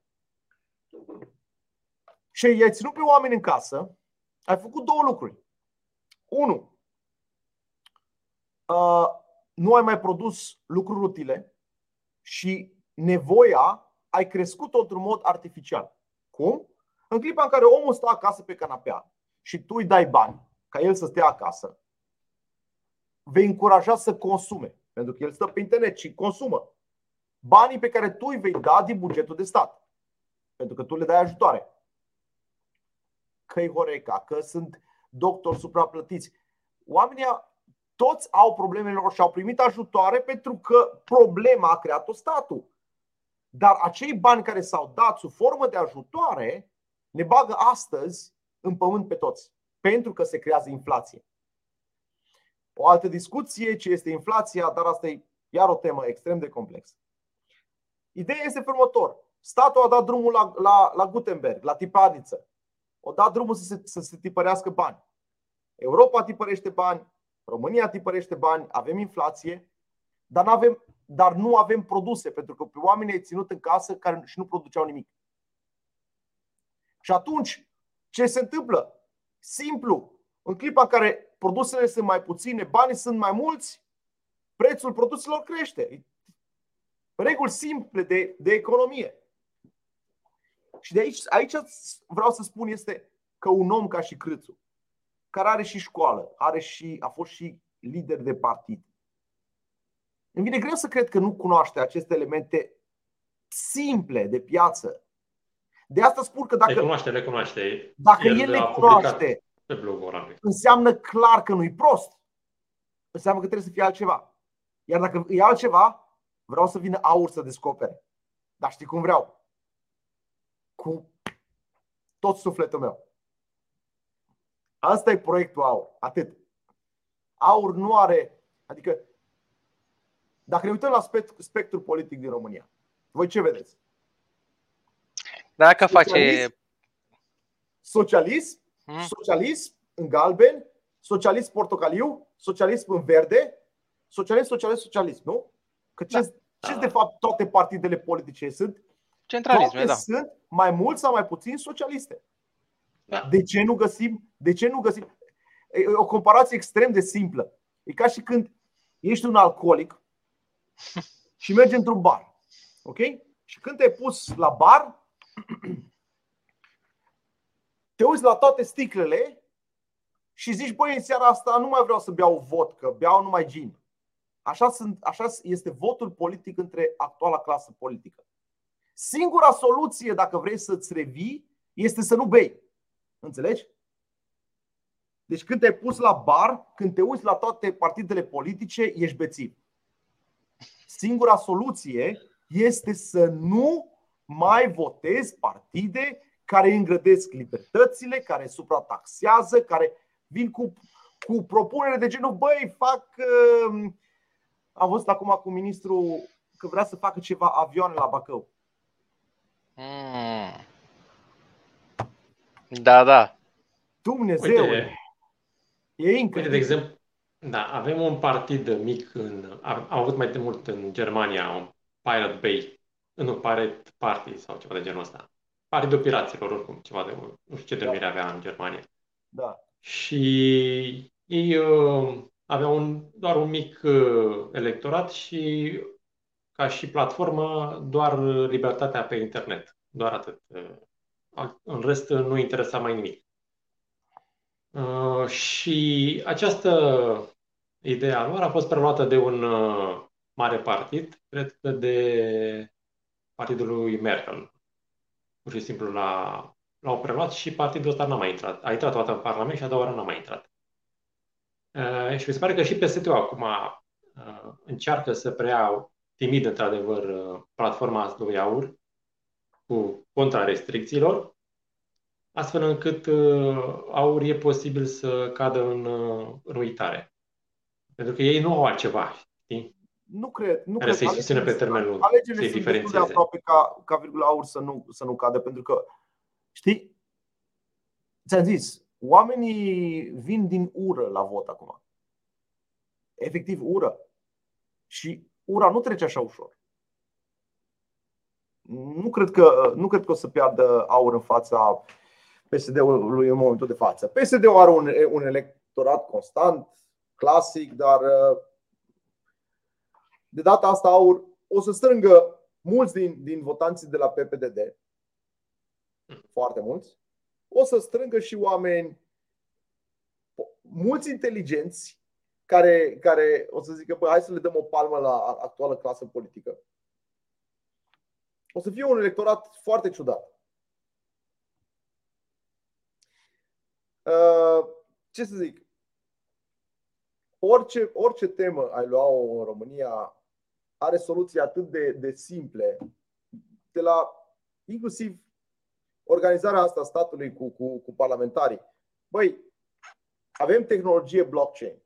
și i-ai ținut pe oameni în casă, ai făcut 2 lucruri. 1. Nu ai mai produs lucruri utile și nevoia ai crescut-o într-un mod artificial. Cum? În clipa în care omul stă acasă pe canapea și tu îi dai bani ca el să stea acasă, vei încuraja să consume, pentru că el stă pe internet și consumă banii pe care tu îi vei da din bugetul de stat, pentru că tu le dai ajutoare. Că-i Horeca, că sunt doctori supraplătiți. Oamenii toți au problemele lor și au primit ajutoare pentru că problema a creat-o statul. Dar acei bani care s-au dat sub formă de ajutoare ne bagă astăzi în pământ pe toți, pentru că se creează inflație. O altă discuție, ce este inflația, dar asta e iar o temă extrem de complexă. Ideea este următor. Statul a dat drumul la Gutenberg, la tipăriță. O dat drumul să se tipărească bani. Europa tipărește bani, România tipărește bani, avem inflație, dar nu avem produse, pentru că pe oamenii i-ai ținut în casă și nu produceau nimic. Și atunci, ce se întâmplă? Simplu. În clipa în care produsele sunt mai puține, banii sunt mai mulți, prețul produselor crește. Reguli simple de economie. Și de aici vreau să spun este că un om ca și Crâțu, care are și școală, a fost și lider de partid. Îmi vine greu să cred că nu cunoaște aceste elemente simple de piață. De asta spun că dacă le cunoaște. Dacă el le cunoaște, înseamnă clar că nu-i prost. Înseamnă că trebuie să fie altceva. Iar dacă e altceva, vreau să vină AUR să descopere. Dar știi cum vreau? Cu tot sufletul meu. Asta e proiectul AUR. Atât. AUR nu are... Adică, dacă ne uităm la spectrul politic din România, voi ce vedeți? Dacă face socialism în galben, socialism portocaliu, socialism în verde, socialism, nu? Că ce de fapt toate partidele politice sunt? Centralisme, da. Sunt mai mult sau mai puțin socialiste. Da. De ce nu găsim? E o comparație extrem de simplă. E ca și când ești un alcoolic și mergi într-un bar. Ok? Și când te-ai pus la bar, te uiți la toate sticlele și zici: băi, în seara asta nu mai vreau să beau vodka, beau numai gin. Așa este votul politic între actuala clasă politică. Singura soluție, dacă vrei să-ți revii, este să nu bei. Înțelegi? Deci când te-ai pus la bar, când te uiți la toate partidele politice, ești bețiv. Singura soluție este să nu mai votezi partide care îngrădesc libertățile, care suprataxează, care vin cu propunere de genul: băi, am văzut acum cu ministrul că vrea să facă ceva avioane la Bacău. Da. Dumnezeule. Uite, e incredibil. De exemplu, avem un partid mic am avut mai mult în Germania un Pirate Party sau ceva de genul ăsta. Partidul Piraților, oricum, ceva de nu știu ce denumire avea în Germania. Da. Și ei aveau doar un mic electorat și ca și platformă doar libertatea pe internet, doar atât. În rest nu interesa mai nimic. Și această idee a lor a fost preluată de un mare partid, cred că de partidul lui Merkel. Pur și simplu l-au preluat și partidul ăsta n-a mai intrat. A intrat o dată în Parlament și a doua oară n-a mai intrat. Și mi se pare că și PSD-ul acum încearcă să preia timid, într-adevăr, platforma lui AUR cu contrarestricțiilor, astfel încât AUR e posibil să cadă în uitare. Pentru că ei nu au altceva, știi? Nu cred. Să-i susține pe termen lung. Alegerile sunt destul de aproape ca virgula AUR să nu cadă. Pentru că, știi, ți-am zis, oamenii vin din ură la vot acum. Efectiv ură. Și ura nu trece așa ușor. Nu cred că o să piardă AUR în fața PSD-ului în momentul de față. PSD-ul are un electorat constant, clasic, dar... De data asta AUR o să strângă mulți din votanții de la PPDD, foarte mulți. O să strângă și oameni mulți inteligenți care o să zică: bă, hai să le dăm o palmă la actuală clasă politică. O să fie un electorat foarte ciudat. Ce să zic? Orice temă ai lua-o în România are soluții atât de simple, de la inclusiv organizarea asta statului cu parlamentarii. Băi, avem tehnologie blockchain.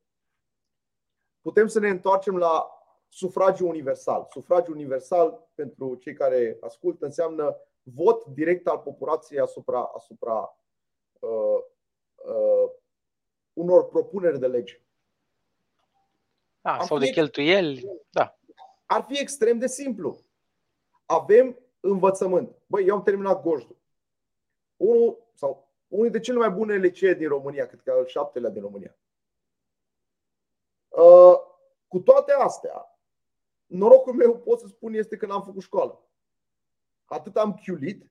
Putem să ne întoarcem la sufragiu universal. Sufragiu universal, pentru cei care ascultă, înseamnă vot direct al populației asupra unor propuneri de lege. Sau de cheltuieli. Da. Ar fi extrem de simplu. Avem învățământ. Băi, eu am terminat Gojdul. Unul sau unul dintre cele mai bune licee din România, cred că al 7-lea din România. Cu toate astea, norocul meu, pot să spun, este că n-am făcut școală. Atât am chiulit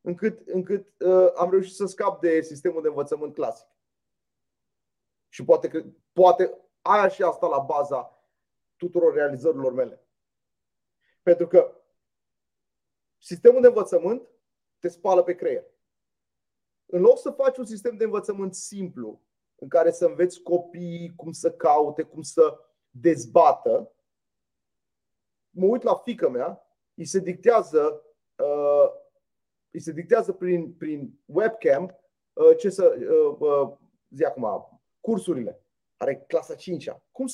încât am reușit să scap de sistemul de învățământ clasic. Și poate aia și asta la baza tuturor realizărilor mele. Pentru că sistemul de învățământ te spală pe creier. În loc să faci un sistem de învățământ simplu, în care să înveți copiii cum să caute, cum să dezbată, mă uit la fiica mea, îi se dictează prin webcam cursurile. Are clasa 5-a. Cum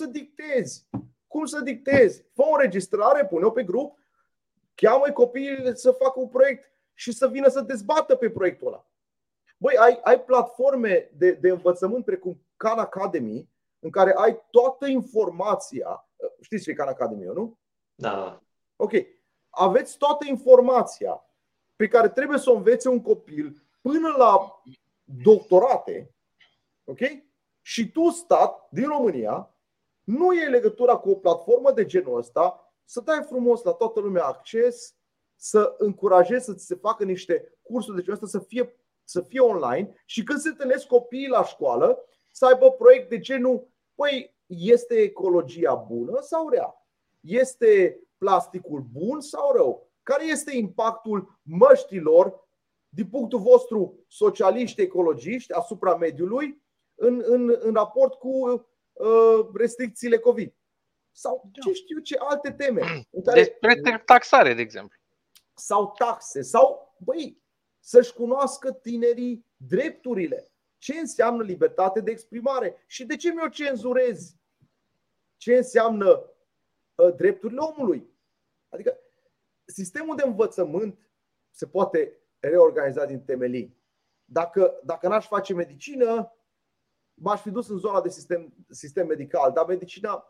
să dictezi? Fă o înregistrare, pune-o pe grup, cheamă-i copiii să facă un proiect și să vină să dezbată pe proiectul ăla. Băi, ai platforme de învățământ precum Khan Academy, în care ai toată informația. Știți ce e Khan Academy, nu? Da. Ok. Aveți toată informația pe care trebuie să o învețe un copil până la doctorate. Ok? Și tu, stat din România, nu iei legătura cu o platformă de genul ăsta, să dai frumos la toată lumea acces, să încurajezi să ți se facă niște cursuri de genul ăsta, să fie online și când se întâlnesc copiii la școală, să aibă proiect de genul: păi, este ecologia bună sau rea? Este plasticul bun sau rău? Care este impactul măștilor din punctul vostru socialiști, ecologiști, asupra mediului în raport cu restricțiile COVID? Sau ce știu ce alte teme în care... Despre taxare, de exemplu. Sau taxe, sau băi, să-și cunoască tinerii drepturile. Ce înseamnă libertate de exprimare? Și de ce mi-o cenzurezi? Ce înseamnă drepturile omului? Adică sistemul de învățământ se poate reorganiza din temelii. Dacă n-aș face medicină, m-aș fi dus în zona de sistem medical. Dar medicina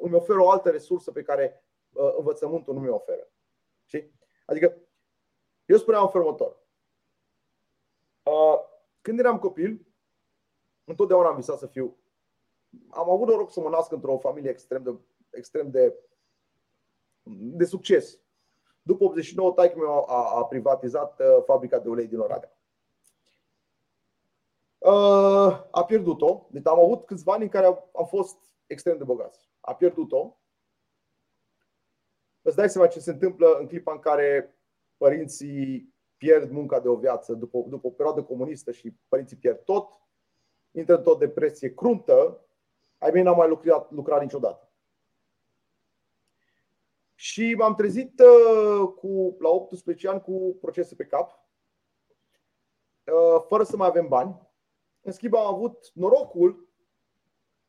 îmi oferă o altă resursă pe care învățământul nu mi-o oferă. Știi? Adică eu spuneam în următor. Când eram copil, întotdeauna am visat să fiu. Am avut noroc să mă nasc într-o familie extrem de succes. După 89, taică meu a privatizat fabrica de ulei din Oradea. A pierdut-o. Deci am avut câțiva ani în care am fost extrem de bogați. A pierdut-o. Îți dai seama ce se întâmplă în clipa în care părinții pierd munca de o viață după o perioadă comunistă și părinții pierd tot, intră într-o depresie cruntă, ai bine n-am mai lucrat niciodată. Și m-am trezit la 18 ani cu procese pe cap, fără să mai avem bani. În schimb am avut norocul,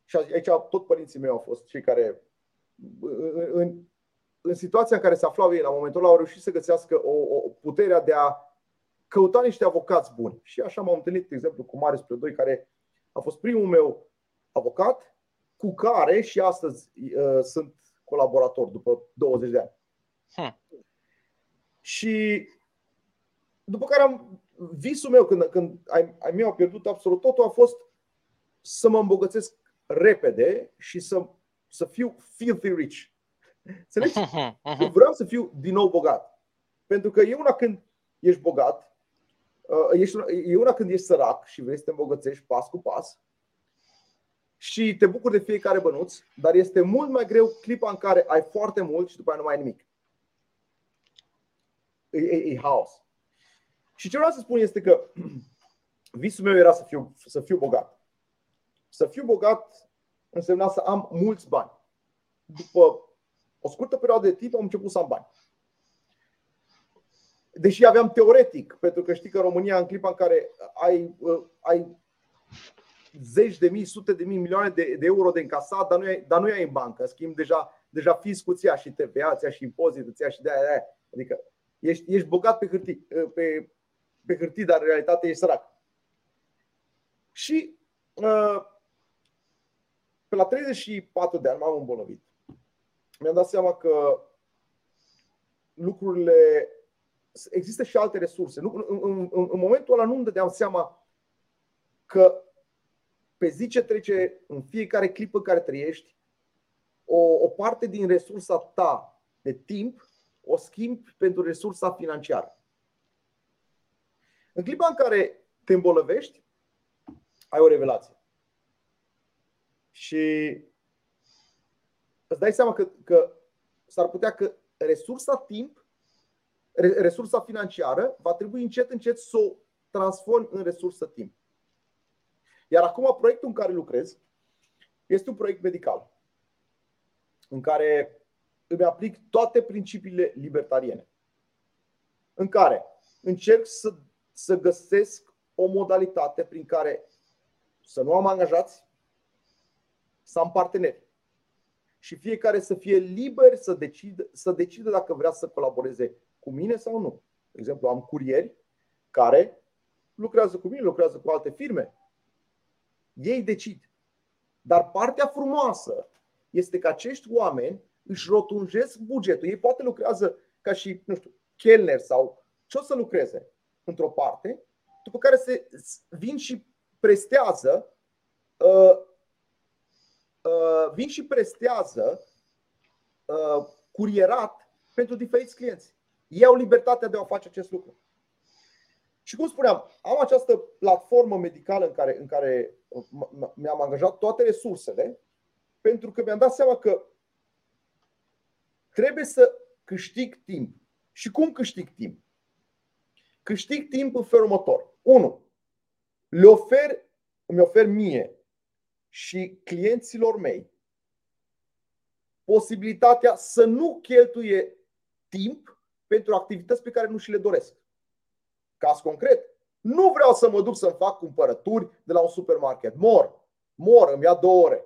și aici tot părinții mei au fost cei care în situația în care se aflau ei la momentul ăla, au reușit să găsească o putere de a căuta niște avocați buni. Și așa m-am întâlnit, de exemplu, cu Marius Predoi, care a fost primul meu avocat, cu care și astăzi sunt colaborator după 20 de ani. Și după care visul meu, când ai mei au pierdut absolut totul, a fost să mă îmbogățesc repede și să fiu filthy rich. Eu vreau să fiu din nou bogat. Pentru că e una când ești bogat, e una când ești sărac și vrei să te îmbogățești pas cu pas și te bucuri de fiecare bănuț, dar este mult mai greu clipa în care ai foarte mult și după aia nu mai ai nimic. E haos. Și ce vreau să spun este că visul meu era să fiu bogat. Să fiu bogat însemna să am mulți bani. După o scurtă perioadă de timp am început să am bani. Deși aveam teoretic, pentru că știi că în România, în clipa în care ai zeci de mii, sute de mii, milioane de euro de încasat, dar nu ai în bancă. În schimb, deja fiscul ți-a și TVA, ți-a și impozit, ți-a și de-aia. Adică ești bogat pe hârtii, dar în realitate ești sărac. Și pe la 34 de ani m-am îmbolnăvit. Mi-am dat seama că lucrurile există și alte resurse. În momentul ăla nu îmi dădeam seama că pe zi ce trece, în fiecare clipă în care trăiești, o parte din resursa ta de timp o schimbi pentru resursa financiară. În clipa în care te îmbolnăvești, ai o revelație. Și îți dai seama că s-ar putea că resursa financiară va trebui încet, încet să o transformi în resursă timp. Iar acum proiectul în care lucrez este un proiect medical în care îmi aplic toate principiile libertariene, în care încerc să găsesc o modalitate prin care să nu am angajați, să am parteneri și fiecare să fie liber să decidă dacă vrea să colaboreze cu mine sau nu. De exemplu, am curieri care lucrează cu mine, lucrează cu alte firme. Ei decid. Dar partea frumoasă este că acești oameni își rotunjesc bugetul. Ei poate lucrează ca și, nu știu, chelner sau ce o să lucreze într-o parte, după care se vin și prestează curierat pentru diferiți clienți. Ei au libertatea de a face acest lucru. Și cum spuneam, am această platformă medicală în care mi-am angajat toate resursele, pentru că mi-am dat seama că trebuie să câștig timp. Și cum câștig timp? Câștig timp în felul următor. 1. Îmi ofer mie și clienților mei posibilitatea să nu cheltuie timp pentru activități pe care nu și le doresc. Caz concret, nu vreau să mă duc să-mi fac cumpărături de la un supermarket. Mor, îmi ia 2 ore.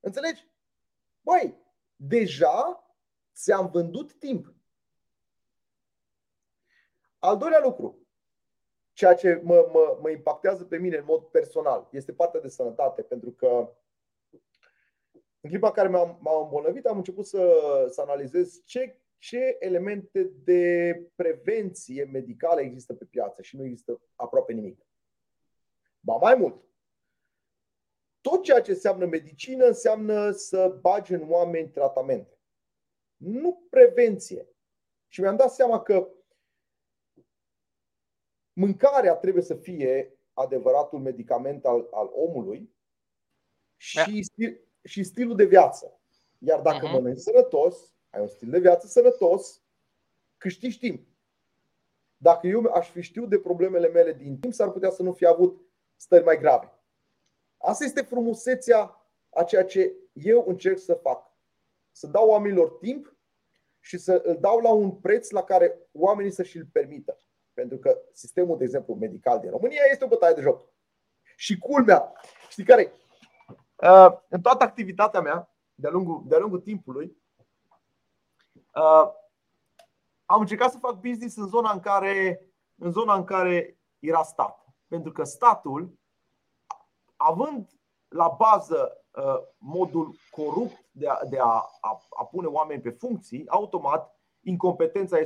Înțelegi? Băi, deja ți-am vândut timp. Al doilea lucru, ceea ce mă impactează pe mine în mod personal, este partea de sănătate, pentru că în clipa în care m-am îmbolnăvit, am început să analizez ce elemente de prevenție medicală există pe piață și nu există aproape nimic. Ba mai mult, tot ceea ce înseamnă medicină înseamnă să bagi în oameni tratamente, nu prevenție. Și mi-am dat seama că mâncarea trebuie să fie adevăratul medicament al omului și stilul de viață. Iar dacă mănânci sănătos, ai un stil de viață sănătos, câștigi timp. Dacă eu aș fi știut de problemele mele din timp, s-ar putea să nu fi avut stări mai grave. Asta este frumusețea a ceea ce eu încerc să fac. Să dau oamenilor timp și să îl dau la un preț la care oamenii să și-l permită. Pentru că sistemul, de exemplu, medical din România este o bătaie de joc. Și culmea, știi care-i? În toată activitatea mea, de-a lungul timpului, am încercat să fac business în zona în care era stat. Pentru că statul, având la bază modul corupt de a pune oameni pe funcții, automat incompetența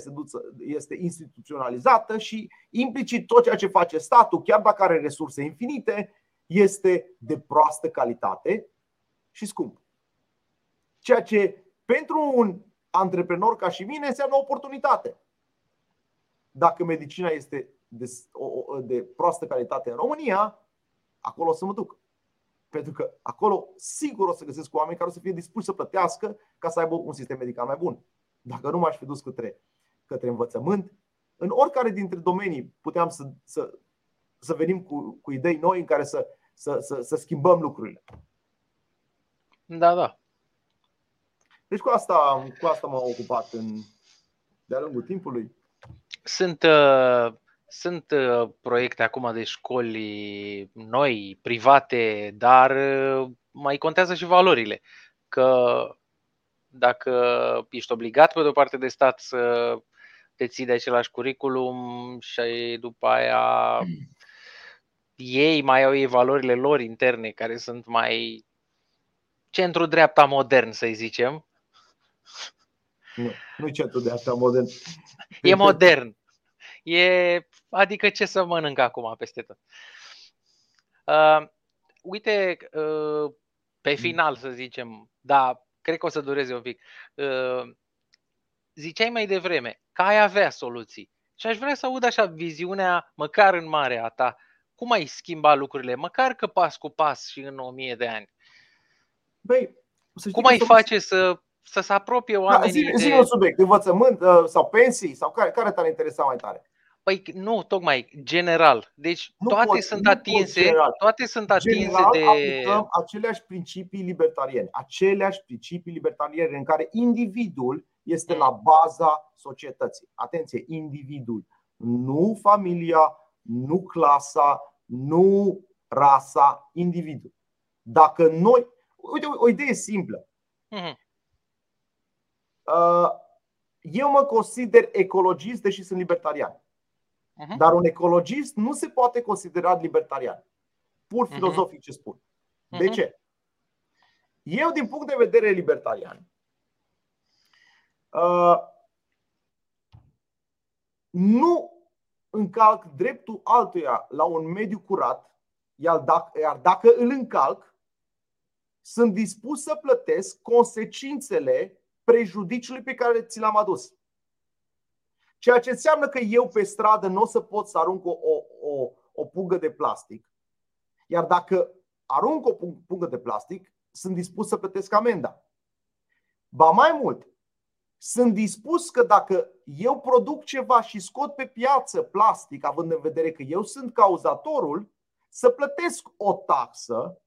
este instituționalizată și implicit tot ceea ce face statul, chiar dacă are resurse infinite, este de proastă calitate și scump. Ceea ce pentru un antreprenor ca și mine înseamnă oportunitate. Dacă medicina este de proastă calitate în România, acolo o să mă duc. Pentru că acolo sigur o să găsesc oameni care o să fie dispuși să plătească ca să aibă un sistem medical mai bun. Dacă nu m-aș fi dus către învățământ, în oricare dintre domenii puteam să venim cu idei noi în care să schimbăm lucrurile. Da, da. Deci cu asta m-am ocupat de-a lungul timpului. Sunt proiecte acum de școli noi, private, dar mai contează și valorile. Că dacă ești obligat pe de o parte de stat să te ții de același curriculum și după aia ei mai au valorile lor interne care sunt mai centru-dreapta modern, să-i zicem. Nu cetul de asta modern. E modern. Adică ce să mănânc acum peste tot. Uite, pe final să zicem, da, cred că o să dureze un pic. Ziceai mai devreme că ai avea soluții. Și aș vrea să aud așa viziunea, măcar în marea ta, cum ai schimba lucrurile, măcar că pas cu pas și în 1000 de ani. Băi, cum ai face să se apropie oamenii de... Zi un subiect, învățământ sau pensii, sau care te-ar interesa mai tare? Păi nu, tocmai, general. Deci toate sunt atinse de... aplicăm aceleași principii libertariene. Aceleași principii libertariene în care individul este la baza societății. Atenție, individul. Nu familia, nu clasa, nu rasa, individul. Dacă noi... Uite, o idee simplă. Eu mă consider ecologist, deși sunt libertarian. Dar un ecologist nu se poate considera libertarian. Pur filozofic ce spun. De ce? Eu, din punct de vedere libertarian, nu încalc dreptul altuia la un mediu curat, iar dacă îl încalc, sunt dispus să plătesc consecințele prejudiciului pe care ți l-am adus. Ceea ce înseamnă că eu pe stradă nu o să pot să arunc o pungă de plastic. Iar dacă arunc o pungă de plastic, sunt dispus să plătesc amenda. Ba mai mult, sunt dispus că dacă eu produc ceva și scot pe piață plastic, având în vedere că eu sunt cauzatorul, să plătesc o taxă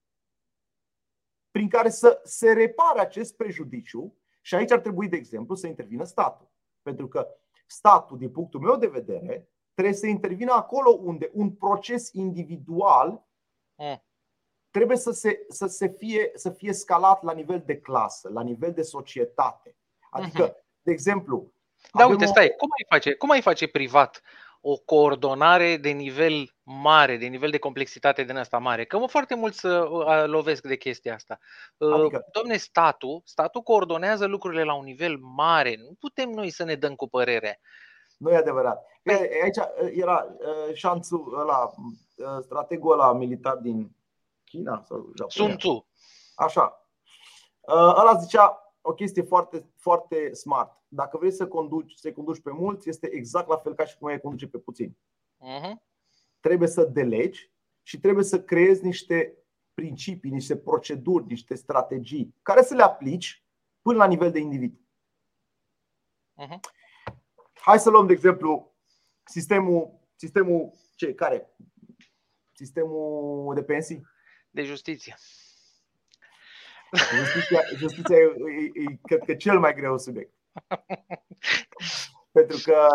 prin care să se repare acest prejudiciu. Și aici ar trebui, de exemplu, să intervină statul. Pentru că statul, din punctul meu de vedere, trebuie să intervină acolo unde un proces individual trebuie să fie scalat la nivel de clasă, la nivel de societate. Adică, de exemplu... Da, uite, stai, cum ai face privat o coordonare de nivel mare, de nivel de complexitate din asta mare? Că foarte mult să lovesc de chestia asta. Adică, domne, statul coordonează lucrurile la un nivel mare. Nu putem noi să ne dăm cu părere. Nu e adevărat. Aici era șanțul ăla, strategul ăla militar din China sau Japonia. Sun Tzu. Așa. Ăla zicea o chestie foarte, foarte smart. Dacă vrei să-i conduci pe mulți, este exact la fel ca și cum ai conduce pe puțini. Trebuie să delegi și trebuie să creezi niște principii, niște proceduri, niște strategii care să le aplici până la nivel de individ. Hai să luăm, de exemplu, sistemul de pensii, de justiție. Justiția e cred că cel mai greu subiect. Pentru că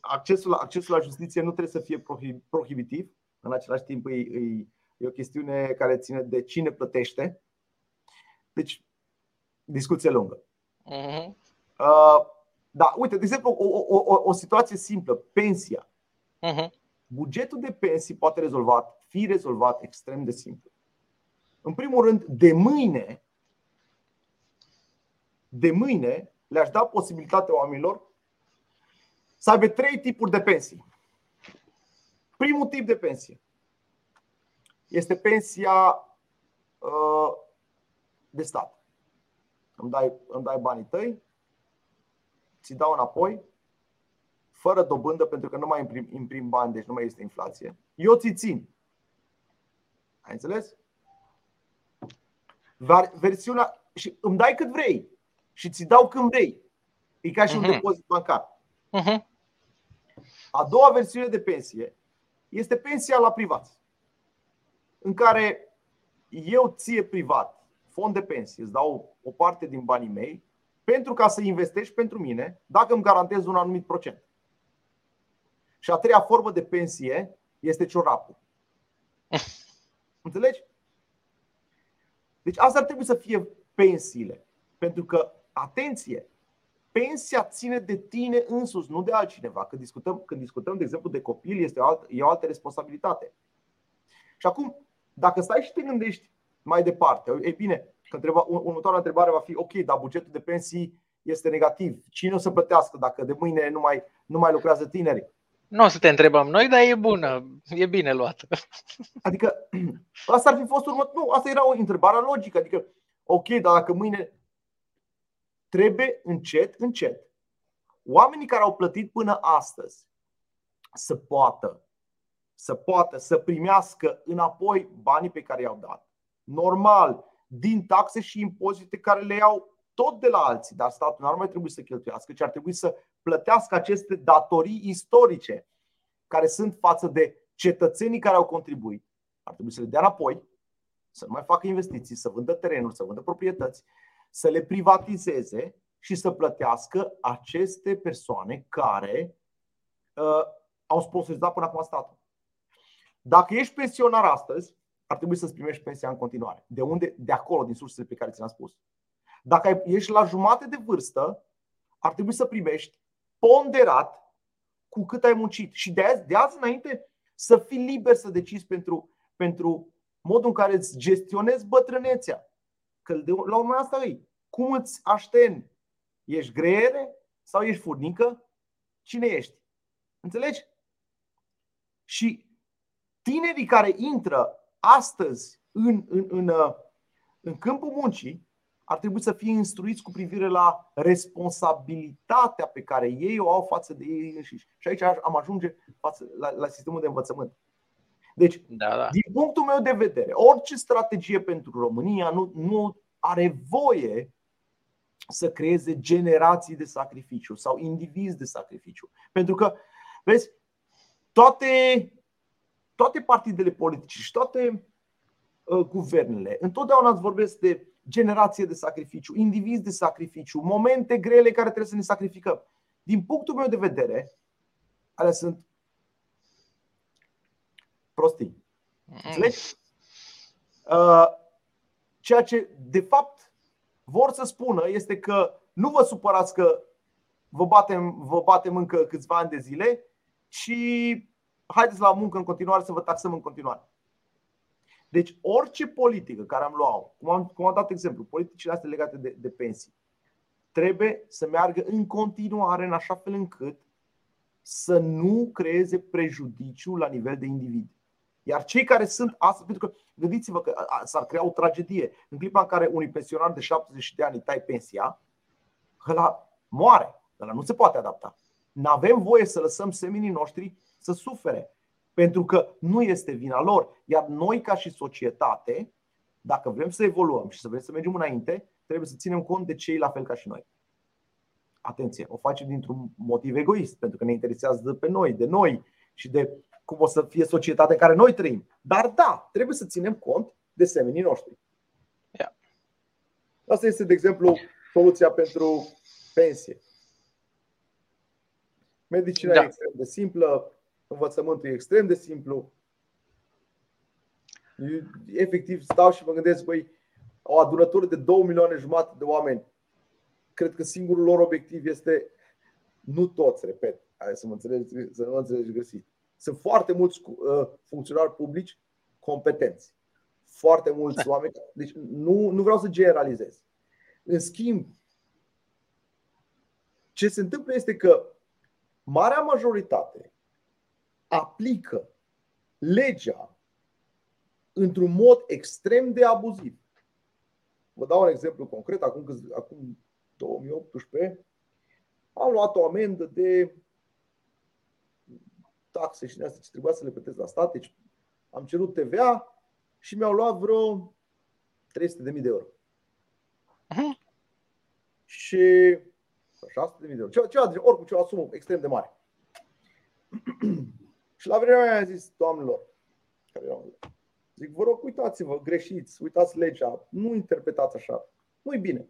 accesul la justiție nu trebuie să fie prohibitiv. În același timp e o chestiune care ține de cine plătește. Deci, discuție lungă. Da, uite, de exemplu, o situație simplă. Pensia. Bugetul de pensii poate fi rezolvat extrem de simplu. În primul rând, de mâine le-aș da posibilitatea oamenilor să aibă 3 tipuri de pensii. Primul tip de pensie este pensia de stat. Îmi dai banii tăi, ți-i dau înapoi, fără dobândă, pentru că nu mai imprim bani, deci nu mai este inflație. Eu ți-i țin. Ai înțeles? Versiunea și îmi dai cât vrei și ți dau când vrei. E ca și un depozit bancar. A doua versiune de pensie este pensia la privați, în care eu ție privat, fond de pensie, îți dau o parte din banii mei pentru ca să investești pentru mine, dacă îmi garantez un anumit procent. Și a treia formă de pensie este ciorapul. Înțelegi? Deci asta ar trebui să fie pensiile. Pentru că, atenție, pensia ține de tine însuți, nu de altcineva. Când discutăm, de exemplu, de copil, e o altă responsabilitate. Și acum, dacă stai și te gândești mai departe, e bine, următoarea întrebare va fi: ok, dar bugetul de pensii este negativ. Cine o să plătească dacă de mâine nu mai lucrează tinerii? Nu o să te întrebăm noi, dar e bună, e bine luată. Adică asta ar fi fost următorul. Nu, asta era o întrebare logică. Adică, ok, dar dacă mâine trebuie încet, oamenii care au plătit până astăzi să poată să primească înapoi banii pe care i-au dat. Normal, din taxe și impozite care le iau tot de la alții, dar statul nu ar mai trebui să cheltuiască, ci ar trebui să plătească aceste datorii istorice care sunt față de cetățenii care au contribuit. Ar trebui să le dea înapoi, să nu mai facă investiții, să vândă terenuri, să vândă proprietăți, să le privatizeze și să plătească aceste persoane care au sponsorizat până acum statul. Dacă ești pensionar astăzi, ar trebui să-ți primești pensia în continuare. De unde? De acolo, din sursele pe care ți-am spus. Dacă ești la jumate de vârstă, ar trebui să primești ponderat cu cât ai muncit. Și de azi înainte să fii liber să decizi pentru modul în care îți gestionezi bătrânețea. Că la urmă asta e. Cum îți așteni? Ești greiere sau ești furnică? Cine ești? Înțelegi? Și tinerii care intră astăzi în câmpul muncii ar trebui să fie instruiți cu privire la responsabilitatea pe care ei o au față de ei înșiși. Și aici am ajunge la sistemul de învățământ. Deci, da. Din punctul meu de vedere, orice strategie pentru România nu are voie să creeze generații de sacrificiu sau indivizi de sacrificiu. Pentru că, vezi, toate partidele politice și toate guvernele întotdeauna îți vorbesc de generație de sacrificiu, indivizi de sacrificiu, momente grele care trebuie să ne sacrificăm. Din punctul meu de vedere, alea sunt prostii. Înțelegi? Ceea ce de fapt vor să spună este că nu vă supărați că vă batem încă câțiva ani de zile și haideți la muncă în continuare, să vă taxăm în continuare. Deci orice politică care am luat, cum am dat exemplu, politicile astea legate de pensii, trebuie să meargă în continuare în așa fel încât să nu creeze prejudiciu la nivel de individ. Iar cei care sunt astăzi, pentru că gândiți-vă că s-ar crea o tragedie. În clipa în care unui pensionar de 70 de ani îi tai pensia, ăla moare, ăla nu se poate adapta. N-avem voie să lăsăm seminii noștri să sufere, pentru că nu este vina lor. Iar noi ca și societate, dacă vrem să evoluăm și să vrem să mergem înainte, trebuie să ținem cont de cei la fel ca și noi. Atenție, o facem dintr-un motiv egoist, pentru că ne interesează pe noi, de noi și de cum o să fie societatea în care noi trăim. Dar da, trebuie să ținem cont de semenii noștri. Asta este, de exemplu, soluția pentru pensie. Medicina e extrem de simplă, învățământul e extrem de simplu. Eu, efectiv, stau și mă gândesc, o adunătură de 2,5 milioane de oameni. Cred că singurul lor obiectiv este, nu toți, repet, să nu înțelegi greșit. Sunt foarte mulți funcționari publici competenți. Foarte mulți oameni. Deci nu vreau să generalizez. În schimb, ce se întâmplă este că marea majoritate aplică legea într-un mod extrem de abuziv. Vă dau un exemplu concret. Acum 2018 am luat o amendă de taxe și din astea ce trebuia să le plătesc la stat. Deci am cerut TVA și mi-au luat vreo 300.000 de euro. Și 600.000 de euro. Oricum, ceva sumă extrem de mare. Și la vremea aia am zis, doamnelor, zic, vă rog, uitați-vă, greșiți, uitați legea, nu interpretați așa, nu-i bine.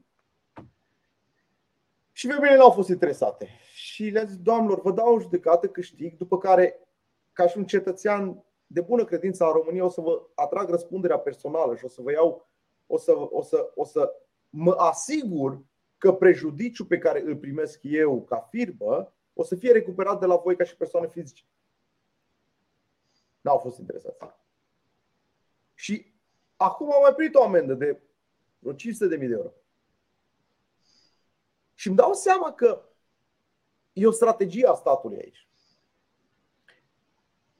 Și femeile n-au fost interesate. Și le-am zis, doamnelor, vă dau o judecată, câștig, după care, ca și un cetățean de bună credință a României, o să vă atrag răspunderea personală și o să vă iau, o să mă asigur că prejudiciul pe care îl primesc eu ca firmă o să fie recuperat de la voi ca și persoane fizice. N-au fost interesați. Și acum am mai primit o amendă de vreo 500.000 de euro. Și îmi dau seama că e o strategie a statului aici.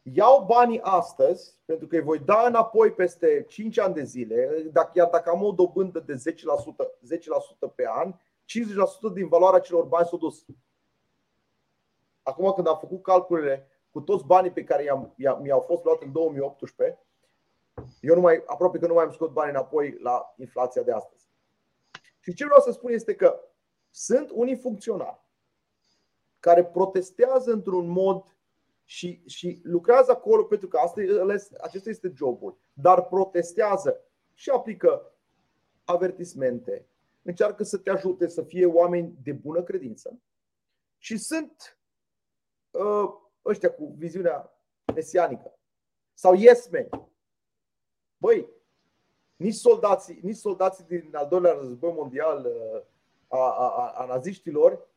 Iau banii astăzi, pentru că îi voi da înapoi peste 5 ani de zile, iar dacă am o dobândă de 10% pe an, 50% din valoarea celor bani s-au dus. Acum când am făcut calculele cu toți banii pe care mi-au fost luat în 2018, eu aproape că nu mai îmi scot banii înapoi la inflația de astăzi. Și ce vreau să spun este că sunt unii funcționari care protestează într-un mod și lucrează acolo pentru că acesta este jobul, dar protestează și aplică avertismente, încearcă să te ajute să fie oameni de bună credință și sunt ăștia cu viziunea mesianică sau yesmen. Băi, nici soldații din al doilea război mondial a naziștilor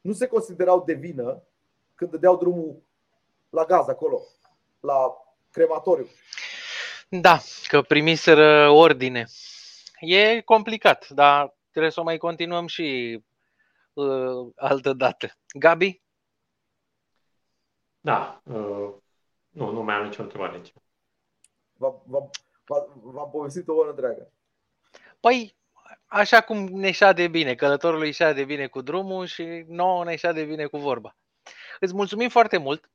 nu se considerau de vină când dădeau drumul la gaz acolo, la crematoriu. Da, că primiseră ordine. E complicat, dar trebuie să o mai continuăm și altă dată. Gabi? Da, nu mai am nicio întrebare aici. V-am povestit o oră întreagă. Păi, așa cum ne șade bine, călătorul îi șade bine cu drumul și nouă ne șade bine cu vorba. Îți mulțumim foarte mult.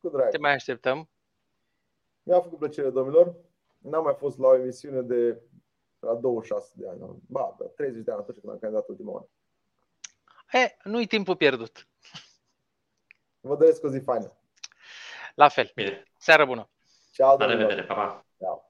Cu drag. Te mai așteptăm. Mi-a făcut plăcere, domnilor. N-am mai fost la o emisiune de la 26 de ani, ba, 30 de ani atunci când am candidat ultima oară. Nu-i timpul pierdut. Vă doresc o zi faină. La fel. Bine. Seară bună. Ciao, domnilor. La revedere. Pa, pa. Ciao.